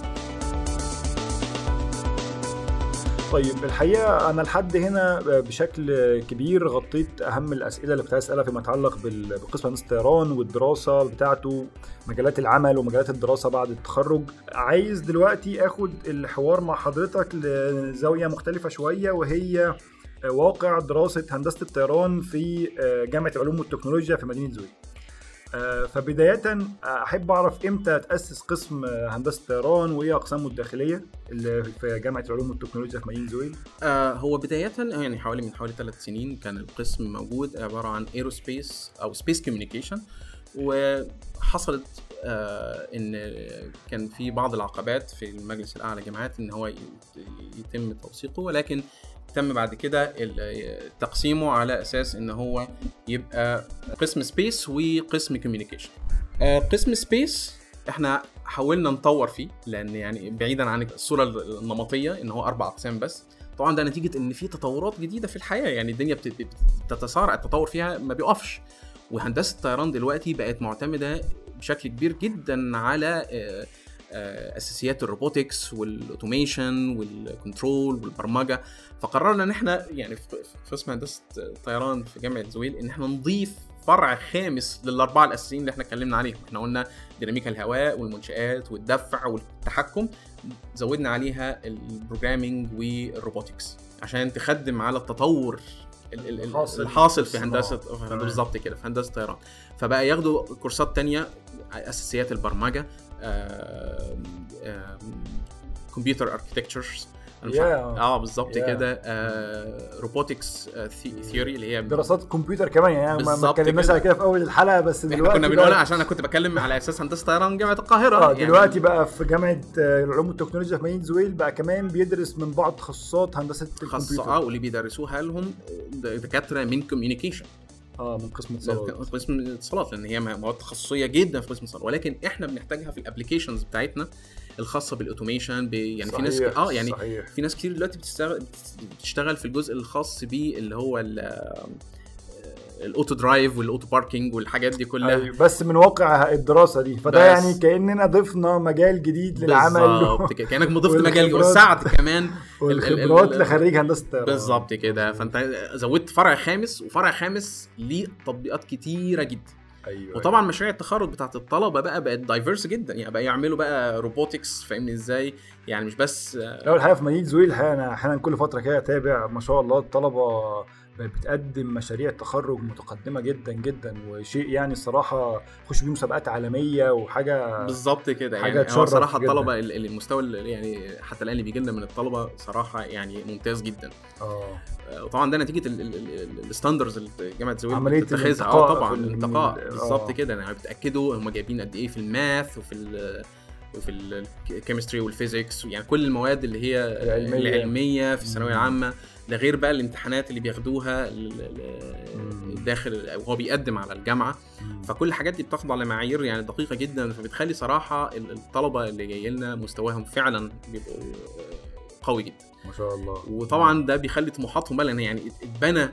طيب الحقيقه انا لحد هنا بشكل كبير غطيت اهم الاسئله اللي كنت عايز اسالها فيما يتعلق بالقسم هندسه الطيران والدراسه بتاعته، مجالات العمل ومجالات الدراسه بعد التخرج. عايز دلوقتي اخد الحوار مع حضرتك لزاويه مختلفه شويه، وهي واقع دراسة هندسة الطيران في جامعة العلوم والتكنولوجيا في مدينة زويل. فبداية أحب أعرف إمتى تأسس قسم هندسة الطيران وإيه أقسامه الداخلية اللي في جامعة العلوم والتكنولوجيا في مدينة زويل؟ آه هو بداية يعني حوالي من حوالي ثلاث سنين كان القسم موجود عبارة عن ايروسبيس أو سبيس كوميونيكيشن، وحصلت آه إن كان في بعض العقبات في المجلس الأعلى جامعات إن هو يتم توثيقه، ولكن تم بعد كده تقسيمه على أساس إن هو يبقى قسم سبيس وقسم كوميونيكيشن. قسم سبيس إحنا حاولنا نطور فيه، لأن يعني بعيدا عن الصورة النمطية إن هو أربع أقسام بس، طبعا ده نتيجة إن في تطورات جديدة في الحياة، يعني الدنيا بتتسارع التطور فيها ما بيقفش، وهندسة الطيران دلوقتي بقت معتمدة بشكل كبير جدا على أساسيات الروبوتكس والأوتوميشن والكنترول والبرمجة. فقررنا إن إحنا يعني في قسم هندسة الطيران في جامعة زويل إن إحنا نضيف فرع خامس للأربعة الأساسيين اللي إحنا اتكلمنا عليهم. إحنا قلنا ديناميكا الهواء والمنشآت والدفع والتحكم، زودنا عليها البروجرامينج والروبوتكس عشان تخدم على التطور الحاصل, الحاصل في هندسة بالضبط كده في هندسة طيران. فبقى ياخدوا كورسات تانية، أساسيات البرمجة، كمبيوتر اركتكتشرز اه بالظبط كده، روبوتكس ثيوري اللي هي دراسات كمبيوتر كمان، يعني ما اتكلمناش على كده في اول الحلقه، بس دلوقتي كنا بنقولها عشان انا كنت بكلم على اساس هندسه طيران جامعه القاهره. آه يعني دلوقتي بقى في جامعه العلوم والتكنولوجيا في مدينه زويل بقى كمان بيدرس من بعض تخصصات هندسه الكمبيوتر، اه واللي بيدرسوها لهم دكاتره من كوميونيكيشن اه من قسم اتصالات قسم الاتصالات لان هي مواد تخصصيه جدا في قسم الاتصالات، ولكن احنا بنحتاجها في الابلكيشنز بتاعتنا الخاصه بالاوتوميشن. يعني في ناس اه يعني صحيح. في ناس كتير دلوقتي بتشتغل بتشتغل في الجزء الخاص بيه اللي هو الاوتو درايف والاوتو باركينج والحاجات دي كلها، بس من واقع الدراسه دي. فده يعني كاننا ضفنا مجال جديد للعمل، كانك مضفت مجال وسعت كمان الخبرات لخريج هندسه الطيران بالظبط كده. فانت زودت فرع خامس، وفرع خامس ليه تطبيقات كتيره جدا. أيوة وطبعا أيوة. مشاريع التخرج بتاعت الطلبه بقى بقت دايفيرس جدا، يعني بقى يعملوا بقى روبوتكس، فاهمني ازاي؟ يعني مش بس لو الحقيقه في مدينه زويل انا احيانا كل فتره كده اتابع ما شاء الله الطلبه بتقدم مشاريع تخرج متقدمه جدا جدا، وشيء يعني الصراحه خش بيه مسابقات عالميه وحاجه بالظبط كده. يعني هو صراحه الطلبه المستوى اللي يعني حتى الان اللي بيجي لنا من الطلبه صراحه يعني ممتاز جدا. اه وطبعا ده نتيجه الستاندردز اللي جامعه زويل بتتخذها، اه طبعا الانتقاء بالظبط كده. يعني بتاكدوا هم جايبين قد ايه في الماث وفي وفي الكيمستري والفيزيكس، يعني كل المواد اللي هي العلميه, العلمية في الثانويه العامه، ده غير بقى الامتحانات اللي بياخدوها داخل وهو بيقدم على الجامعه. فكل الحاجات دي بتاخد على معايير يعني دقيقه جدا، فبتخلي صراحه الطلبه اللي جاي لنا مستواهم فعلا بيبقوا قوي جدا ما شاء الله. وطبعا ده بيخلي طموحاتهم بقى، يعني اتبنى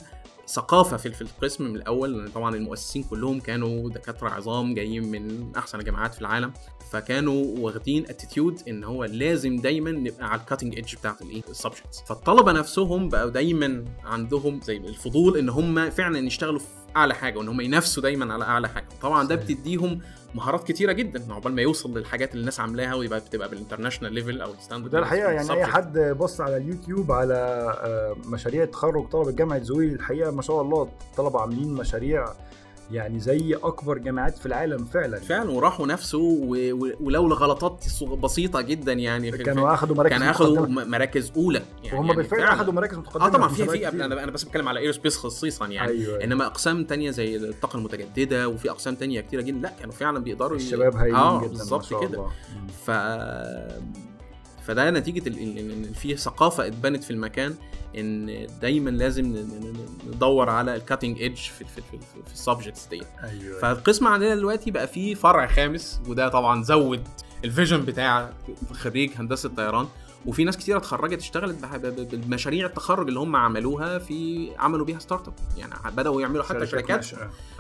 ثقافه في القسم من الاول، لان طبعا المؤسسين كلهم كانوا دكاتره عظام جايين من احسن الجامعات في العالم، فكانوا واخدين اتيتيود ان هو لازم دايما نبقى على الكاتنج ايدج بتاعه الايه السبجكتس. فالطلبه نفسهم بقوا دايما عندهم زي الفضول ان هم فعلا يشتغلوا في اعلى حاجه، وان هم ينافسوا دايما على اعلى حاجه. طبعا ده بتديهم مهارات كتيره جدا عقبال ما يوصل للحاجات اللي الناس عاملاها ويبقى بتبقى بالانترناشنال ليفل او الستاندرد. ده الحقيقه يعني اي حد بص على اليوتيوب على مشاريع تخرج طلبه جامعه زويل، الحقيقه ما شاء الله الطلبه عاملين مشاريع يعني زي اكبر جامعات في العالم فعلا فعلا وراحوا نفسه و... ولو لغلطات بسيطه جدا يعني في كانوا اخذوا مراكز كانوا اخذوا مراكز اولى يعني وهم يعني بالفعل اخذوا مراكز متقدمه. اه طبعا في في انا بس بتكلم على ايروسبيس خصيصا يعني. أيوة. انما اقسام تانية زي الطاقه المتجدده وفي اقسام تانية كتيره جدا، لا كانوا فعلا بيقدروا الشباب هايلين آه جدا بالظبط كده. ف فده نتيجه ان في ثقافه اتبنت في المكان ان دايما لازم ندور على الكاتنج ايدج في في في, في السبجكتس دي. أيوة. فالقسم عندنا دلوقتي بقى فيه فرع خامس، وده طبعا زود الفيجن بتاع خريج هندسه الطيران. وفي ناس كتيره اتخرجت اشتغلت بالمشاريع التخرج اللي هم عملوها في عملوا بيها ستارت اب، يعني بداوا يعملوا حتى شركات.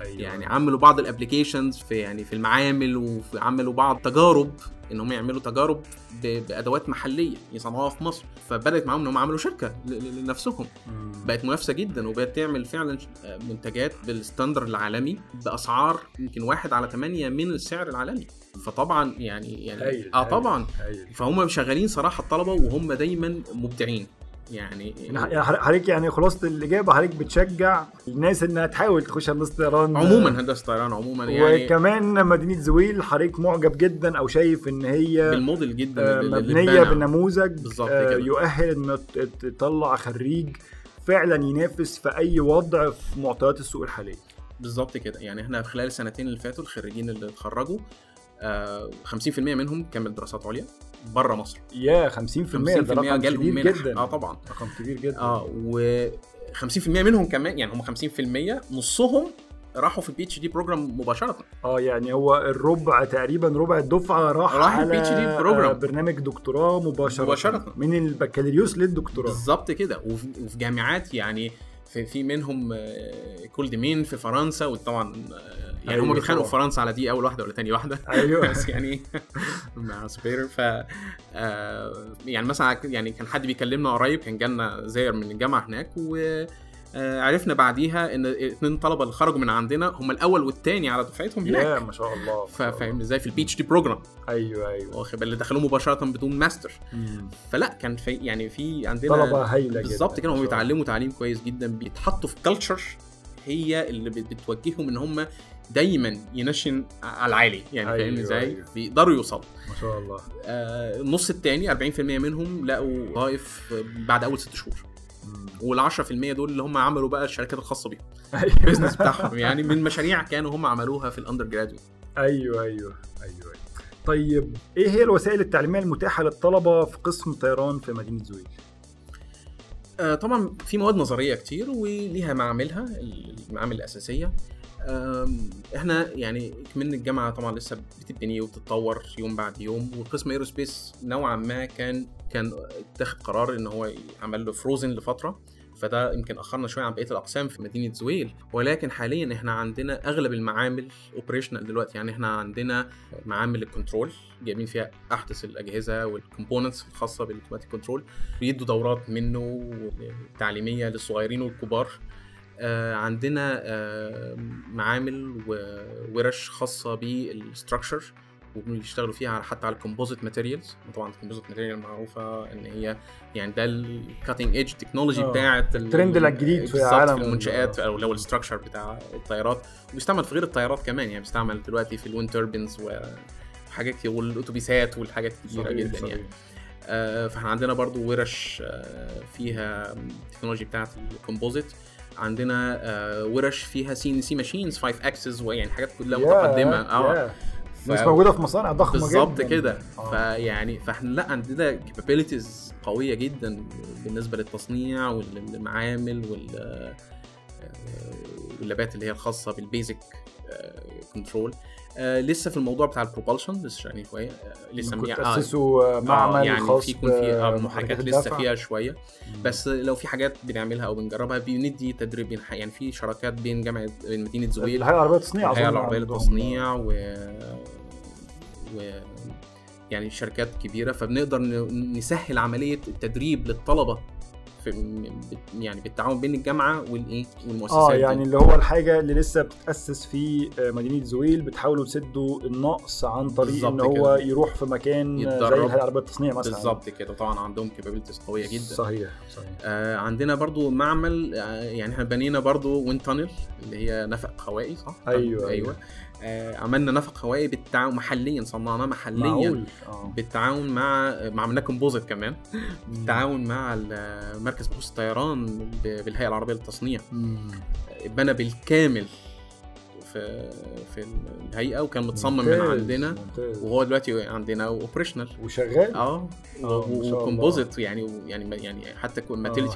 أيوة. يعني عملوا بعض الابلكيشنز في يعني في المعامل، وعملوا بعض تجارب ان هم يعملوا تجارب بادوات محليه يصنعوها في مصر. فبدات معاهم ان هم عملوا شركه لنفسهم، بقت منافسه جدا وبقت تعمل فعلا منتجات بالستاندرد العالمي باسعار يمكن واحد على ثمانية من السعر العالمي. فطبعا يعني يعني هيل اه هيل طبعا هيل. فهم شغالين صراحه الطلبه وهم دايما مبدعين يعني حضرتك يعني خلاصة الإجابة حضرتك بتشجع الناس إنها تحاول تخش هندسة طيران عموما هندسة طيران عموما يعني. وكمان مدينة زويل حضرتك معجب جدا أو شايف إن هي بالموديل جدا مبنية بنموذج يؤهل إن تطلع خريج فعلا ينافس في أي وضع في معطيات السوق الحالية. بالظبط كده يعني احنا خلال السنتين اللي فاتوا الخريجين اللي اتخرجوا خمسين بالمية منهم كمل دراسات عليا بره مصر. يا خمسين بالمية ده جالهم منح جداً. اه طبعا رقم كبير جدا. اه و50% منهم كمان يعني هم خمسين بالمية نصهم راحوا في البي اتش دي بروجرام مباشره. اه يعني هو الربع تقريبا ربع الدفعه راح راح البي اتش دي بروجرام برنامج دكتوراه مباشره, مباشرة. من البكالوريوس للدكتوراه. بالظبط كده. وفي جامعات يعني في في منهم كل دمين في فرنسا وطبعا يعني هم بيتخانقوا في فرنسا على دي اول واحده ولا تاني واحده ايوه بس يعني مع سبير ف يعني مثلا يعني كان حد بيكلمنا قريب كان جالنا زائر من الجامعه هناك وعرفنا بعديها ان اتنين طلبه اللي خرجوا من عندنا هم الاول والتاني على دفعتهم هناك. يا ما شاء الله. ففاهم ازاي في البي اتش دي بروجرام. ايوه ايوه واخد اللي دخلوه مباشره بدون ماستر. مم. فلا كان في يعني في عندنا طلبه هايله بالظبط كانوا بيتعلموا تعليم كويس جدا بيتحطوا في كلتشر هي اللي بتوجههم ان هم دايما ينشن على العالي يعني. أيوة فاهم ازاي أيوة. بيقدروا يوصلوا ما شاء الله. آه النص الثاني أربعين بالمية منهم لقوا وظائف بعد اول ست شهور وال10% دول اللي هم عملوا بقى الشركات الخاصه بيهم البيزنس بتاعهم يعني من مشاريع كانوا هم عملوها في الاندر جرادويت. ايوه ايوه ايوه. طيب ايه هي الوسائل التعليميه المتاحه للطلبه في قسم طيران في مدينه زويل؟ آه طبعا في مواد نظريه كتير وليها معاملها المعامل الاساسيه. احنا يعني من الجامعه طبعا لسه بتبني وبتتطور يوم بعد يوم والقسم ايروسبيس نوعا ما كان كان اتخذ قرار ان هو يعمل له فروزن لفتره فده يمكن اخرنا شويه عن بقيه الاقسام في مدينه زويل. ولكن حاليا احنا عندنا اغلب المعامل اوبريشنال دلوقتي يعني احنا عندنا معامل الكنترول جايبين فيها احدث الاجهزه والكومبوننتس الخاصه بالاوتوماتيك كنترول بيدوا دورات منه تعليميه للصغيرين والكبار. آه عندنا آه معامل وورش خاصه بالستراكشر وبنشتغلوا فيها حتى على الكومبوزيت ماتيريالز. طبعا الكومبوزيت ماتيريال معروفه ان هي يعني ده الكاتنج ايدج تكنولوجي بتاعه الترند الجديد في العالم في المنشآت او لو الستراكشر بتاع الطيارات وبيستعمل في غير الطيارات كمان يعني بيستعمل دلوقتي في الويند توربينز وحاجات والاتوبيسات والحاجات كتيره جدا صحيح. يعني آه فاحنا عندنا برضو ورش آه فيها التكنولوجي بتاعه الكومبوزيت. عندنا آه ورش فيها سي إن سي machines five axis ويعني حاجات كلها متقدمه اه ف... مش موجوده في مصانع ضخمه جدا بالظبط كده. فيعني فاحنا لا عندنا capabilities قويه جدا بالنسبه للتصنيع والمعامل وال واللابات اللي هي الخاصه بالبيزك كنترول. آه لسه في الموضوع بتاع البروبالشن لسه يعني شويه لسه بيأسسوا معمل يعني خاص يعني في يكون في محاكاه لسه فيها شويه. مم. بس لو في حاجات بنعملها او بنجربها بندي تدريب يعني في شراكات بين جامعه بين مدينه زويل الهيئه العربيه للتصنيع الهيئه العربيه للتصنيع و... و يعني شركات كبيره فبنقدر نسهل عمليه التدريب للطلبه يعني بالتعاون بين الجامعه والايه والمؤسسات. اه يعني اللي هو الحاجه اللي لسه بتتاسس في مدينه زويل بتحاولوا تسدوا النقص عن طريق ان هو يروح في مكان يتدرب. زي العربيه التصنيع مثلا بالظبط كده. طبعا عندهم كابابيلتيز قويه جدا صحيح صحيح. آه عندنا برضو معمل آه يعني احنا بنينا برضو وين تانل اللي هي نفق هوائي صح. ايوه ايوه آه عملنا نفق هوائي بالتعاون محليا صنعناه محليا آه. بالتعاون مع عملنا كومبوزيت كمان بالتعاون مع مركز بحوث الطيران بالهيئه العربيه للتصنيع. اتبنى بالكامل في في الهيئه وكان متصمم من عندنا ممتاز. وهو دلوقتي عندنا اوبريشنال وشغال اه وكومبوزيت يعني يعني يعني حتى الماتيريال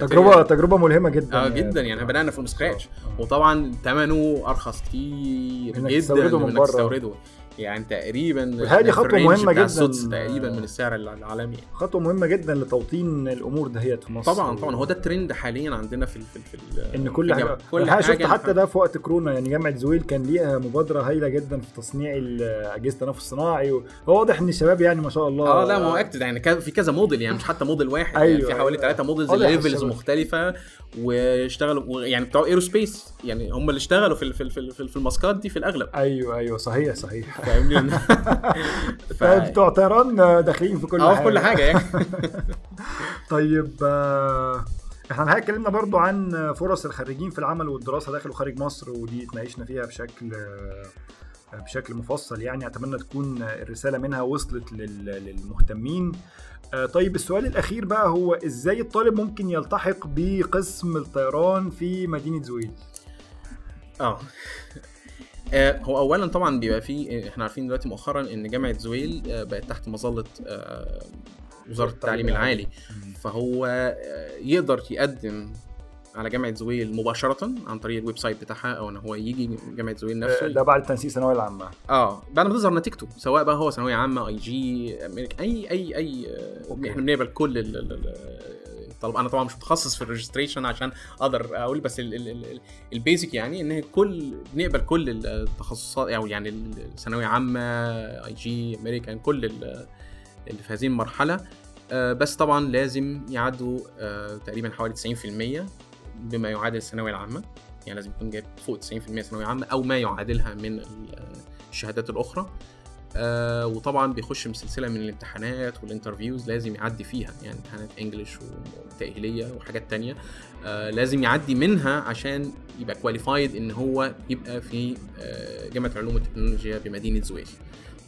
تجربه تجربه ملهمه جدا اه جدا يعني آه. بدانا في سكراتش آه. وطبعا ثمنه ارخص كتير جدا من استورده يعني تقريبا هذه خطوه مهمه جدا تقريبا من السعر العالمي خطوه مهمه جدا لتوطين الامور دهيت في مصر. طبعا طبعا هو ده الترند حاليا عندنا في في, في ان كل حاجه انا شفت حتى ده في وقت كورونا يعني جامعه زويل كان ليها مبادره هايله جدا في تصنيع اجهزه التنفس الصناعي وهو واضح ان الشباب يعني ما شاء الله اه لا ما اكيد يعني في كذا موديل يعني مش حتى موديل واحد أيوة يعني في حوالي ثلاثة أيوة موديلز ليفلز مختلفه واشتغلوا يعني بتوع ايروسبيس يعني هم اللي اشتغلوا في في في, في الماسكات دي في الاغلب. ايوه ايوه صحيح صحيح فاهمين فبتوع طيران داخلين في كل حاجه اه في كل حاجه يعني طيب آه احنا اتكلمنا برضو عن فرص الخريجين في العمل والدراسة داخل وخارج مصر، ودي اتناقشنا فيها بشكل بشكل مفصل يعني، اتمنى تكون الرسالة منها وصلت للمهتمين. طيب السؤال الأخير بقى هو ازاي الطالب ممكن يلتحق بقسم الطيران في مدينة زويل؟ اه هو اولا طبعا بيبقى فيه، احنا عارفين دلوقتي مؤخرا ان جامعة زويل بقت تحت مظلة وزارة التعليم العالي، فهو يقدر يقدم على جامعة زويل مباشرة عن طريق الويب سايت بتاعها، او ان هو يجي جامعة زويل نفسه ده بعد تنسيق الثانوية العامة، اه بعد ما تظهر نتيجته سواء بقى هو ثانوية عامة اي جي اي اي اي أوكي. احنا بنقبل كل الطلبة، انا طبعا مش متخصص في الريجستريشن عشان اقدر اقول، بس البيزك يعني ان كل بنقبل كل التخصصات، او يعني الثانوية عامة اي جي امريكان كل اللي في هذه المرحلة، بس طبعا لازم يعدوا تقريبا حوالي تسعين بالمية بما يعادل الثانوية العامة، يعني لازم يكون جايب فوق تسعين بالمية ثانوية عامة أو ما يعادلها من الشهادات الأخرى، آه وطبعا بيخش بسلسلة من الامتحانات والانترفيوز لازم يعدي فيها، يعني امتحانات انجليش وتأهيلية وحاجات تانية آه لازم يعدي منها عشان يبقى كواليفايد إن هو يبقى في آه جامعة العلوم والتكنولوجيا بمدينة زويل،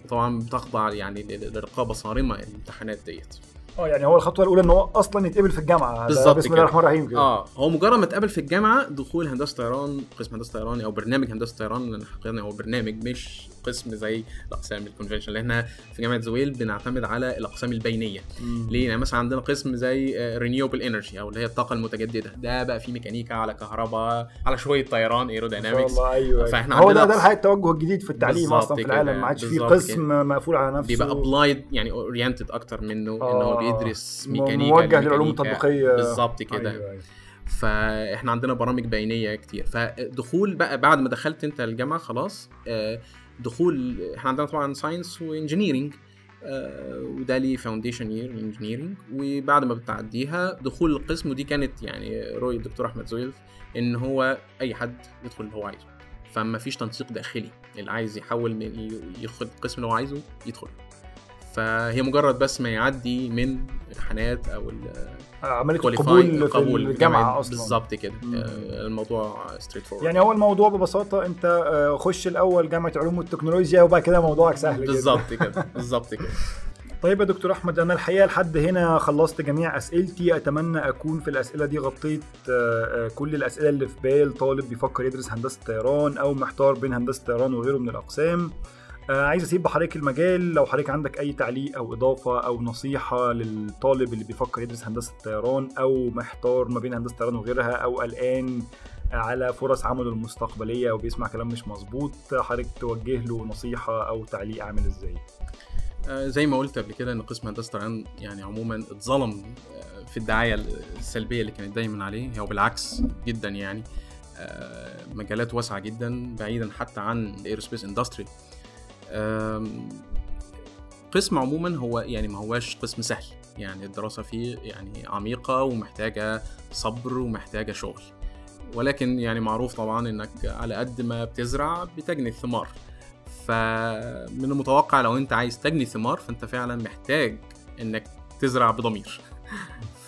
وطبعا بتخضع يعني للرقابة صارمة الامتحانات ديت. اه يعني هو الخطوه الاولى ان هو اصلا يتقبل في الجامعه بالظبط، بسم الله الرحمن الرحيم كده. اه هو مجرد ما اتقبل في الجامعه دخول هندسه طيران، قسم هندسه طيران او برنامج هندسه طيران، لان حقيقه هو برنامج مش قسم زي الاقسام الكونفنشن اللي احنا في جامعه زويل بنعتمد على الاقسام البينيه. مم. ليه؟ يعني مثلا عندنا قسم زي رينيوبل انرجي او اللي هي الطاقه المتجدده، ده بقى فيه ميكانيكا على كهرباء على شويه طيران ايروداينامكس، أيوة. فاحنا هو عندنا هو ده الحقيقه التوجه الجديد في التعليم اصلا في العالم، ما عادش في قسم مقفول على نفسه، بيبقى ابلايد يعني اورينتد اكتر منه آه. بيدرس ميكانيكا موجه للعلوم التطبيقيه بالظبط كده. أيوة أيوة. فاحنا عندنا برامج بينيه كتير، فدخول بقى بعد ما دخلت انت الجامعه خلاص دخول، احنا عندنا طبعا ساينس وانجينيرنج وده لي فاونديشن يير انجينيرنج، وبعد ما بتعديها دخول القسم، ودي كانت يعني رؤيه الدكتور احمد زويل ان هو اي حد يدخل اللي هو عايزه، فما فيش تنسيق داخلي، اللي عايز يحول من ياخد القسم اللي هو عايزه يدخل، فهي مجرد بس ما يعدي من امتحانات او عمليه القبول في الجامعه اصلا بالظبط كده. الموضوع ستريت فورورد يعني، هو الموضوع ببساطه انت خش الاول جامعه العلوم والتكنولوجيا وبعد كده موضوعك سهل بالظبط كده بالظبط كده. طيب يا دكتور احمد، انا الحقيقه لحد هنا خلصت جميع اسئلتي، اتمنى اكون في الاسئله دي غطيت كل الاسئله اللي في بال طالب بيفكر يدرس هندسه طيران او محتار بين هندسه طيران وغيره من الاقسام. عايز اسيب بحريك المجال لو حضرتك عندك اي تعليق او اضافه او نصيحه للطالب اللي بيفكر يدرس هندسه الطيران او محتار ما بين هندسه الطيران وغيرها، او قلقان على فرص عمله المستقبليه او بيسمع كلام مش مظبوط، حضرتك توجه له نصيحه او تعليق عامل ازاي؟ زي ما قلت قبل كده ان قسم هندسه الطيران يعني عموما اتظلم في الدعايه السلبيه اللي كانت دايما عليه، هو بالعكس جدا يعني مجالات واسعه جدا بعيدا حتى عن الايروسبيس اندستري. قسم عموما هو يعني ما هواش قسم سهل، يعني الدراسة فيه يعني عميقة ومحتاجة صبر ومحتاجة شغل، ولكن يعني معروف طبعا انك على قد ما بتزرع بتجني الثمار، فمن المتوقع لو انت عايز تجني ثمار فانت فعلا محتاج انك تزرع بضمير.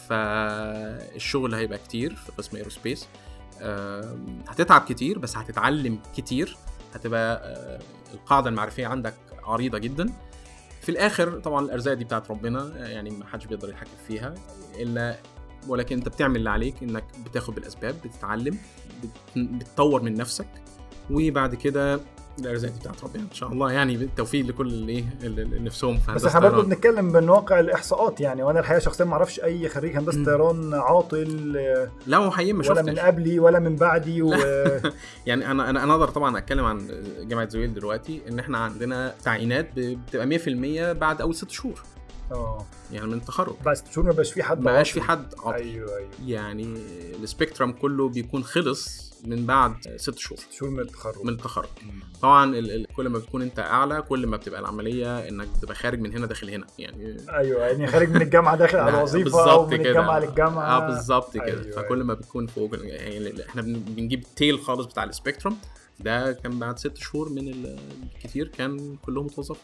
فالشغل هيبقى كتير في قسم ايروسبيس، هتتعب كتير بس هتتعلم كتير، هتبقى القاعدة المعرفية عندك عريضة جدا. في الآخر طبعا الأرزاق دي بتاعت ربنا، يعني ما حدش بيقدر يتحكم فيها إلا، ولكن أنت بتعمل اللي عليك إنك بتاخد بالأسباب، بتتعلم، بتطور من نفسك، وبعد كده الأرزاق دي بتاعت ربنا إن شاء الله، يعني بالتوفيق لكل اللي نفسهم. بس احنا برضه بنتكلم من واقع الإحصاءات يعني، وأنا الحقيقة شخصيا ما أعرفش أي خريج هندسة طيران عاطل، لا وحقيقي ما شفتش ولا من قبلي ولا من بعدي و... يعني أنا أنا أقدر طبعا أتكلم عن جامعة زويل دلوقتي إن إحنا عندنا تعيينات بتبقى مية بالمية بعد أول ست شهور اه يعني من التخرج، بس ست شهور ما بقاش في حد ما بقاش في حد عاطل. أيوة أيوة. يعني السبيكترم كله بيكون خلص من بعد ست شهور شهور من التخرج من التخرج طبعا كل ما بتكون انت اعلى كل ما بتبقى العمليه انك تبقى خارج من هنا داخل هنا، يعني ايوه يعني خارج من الجامعه داخل على وظيفه، او من الجامعه للجامعه اه بالظبط كده. أيوة. فكل ما بتكون فوق يعني احنا بنجيب التيل خالص بتاع السبيكترم، ده كان بعد ست شهور من الكتير كان كلهم متوظفين.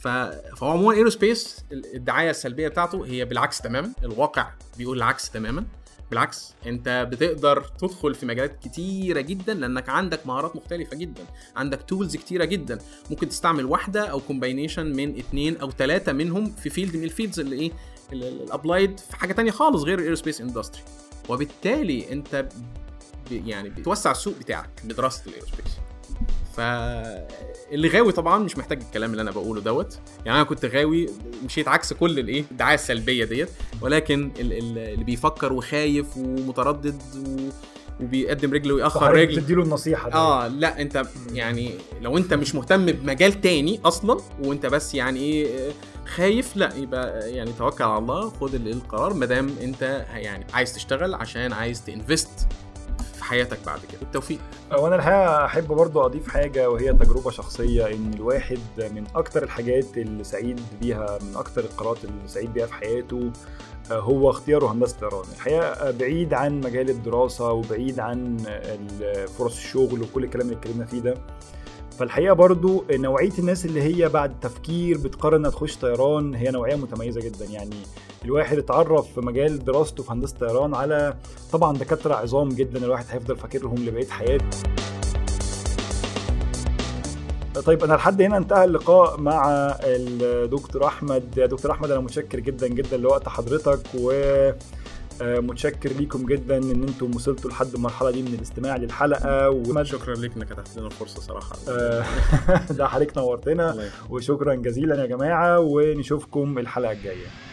فهو عموما ايروسبيس الدعايه السلبيه بتاعته هي بالعكس تماما، الواقع بيقول العكس تماما. بالعكس انت بتقدر تدخل في مجالات كتيره جدا لانك عندك مهارات مختلفه جدا، عندك تولز كتيره جدا، ممكن تستعمل واحده او كومباينيشن من اتنين او ثلاثه منهم في فيلد من الفيلدز اللي ايه الابلايد في حاجه تانية خالص غير الايروسبيس اندستري، وبالتالي انت يعني بتوسع السوق بتاعك بدراسه الايروسبيس. فاللي غاوي طبعا مش محتاج الكلام اللي انا بقوله دوت، يعني انا كنت غاوي مشيت عكس كل الايه الدعايه السلبيه ديت، ولكن اللي بيفكر وخايف ومتردد وبيقدم رجله ويأخر رجله تديله النصيحه دي. اه لا انت يعني لو انت مش مهتم بمجال تاني اصلا وانت بس يعني ايه خايف، لا يبقى يعني توكل على الله، خد القرار مادام انت يعني عايز تشتغل عشان عايز تانفست حياتك بعد كده. التوفيق. وانا الحقيقه احب برضو اضيف حاجه وهي تجربه شخصيه، ان الواحد من اكتر الحاجات اللي سعيد بيها، من اكتر القرارات اللي سعيد بيها في حياته هو اختياره هندسه طيران. الحقيقه بعيد عن مجال الدراسه وبعيد عن فرص الشغل وكل الكلام اللي اتكلمنا فيه ده. فالحقيقه برضو نوعيه الناس اللي هي بعد تفكير بتقرر انها تخش طيران هي نوعيه متميزه جدا. يعني الواحد اتعرف في مجال دراسته في هندسه طيران على طبعا دكاتره عظام جدا الواحد هيفضل فاكرهم لبقيه حياته. طيب انا لحد هنا انتهى اللقاء مع الدكتور احمد. دكتور احمد انا متشكر جدا جدا لوقت حضرتك، ومتشكر ليكم جدا ان انتم وصلتوا لحد المرحله دي من الاستماع للحلقه و... شكرا ليك انك اتاحت لنا الفرصه صراحه. ده حضرتك نورتنا وشكرا جزيلا يا جماعه، ونشوفكم الحلقه الجايه.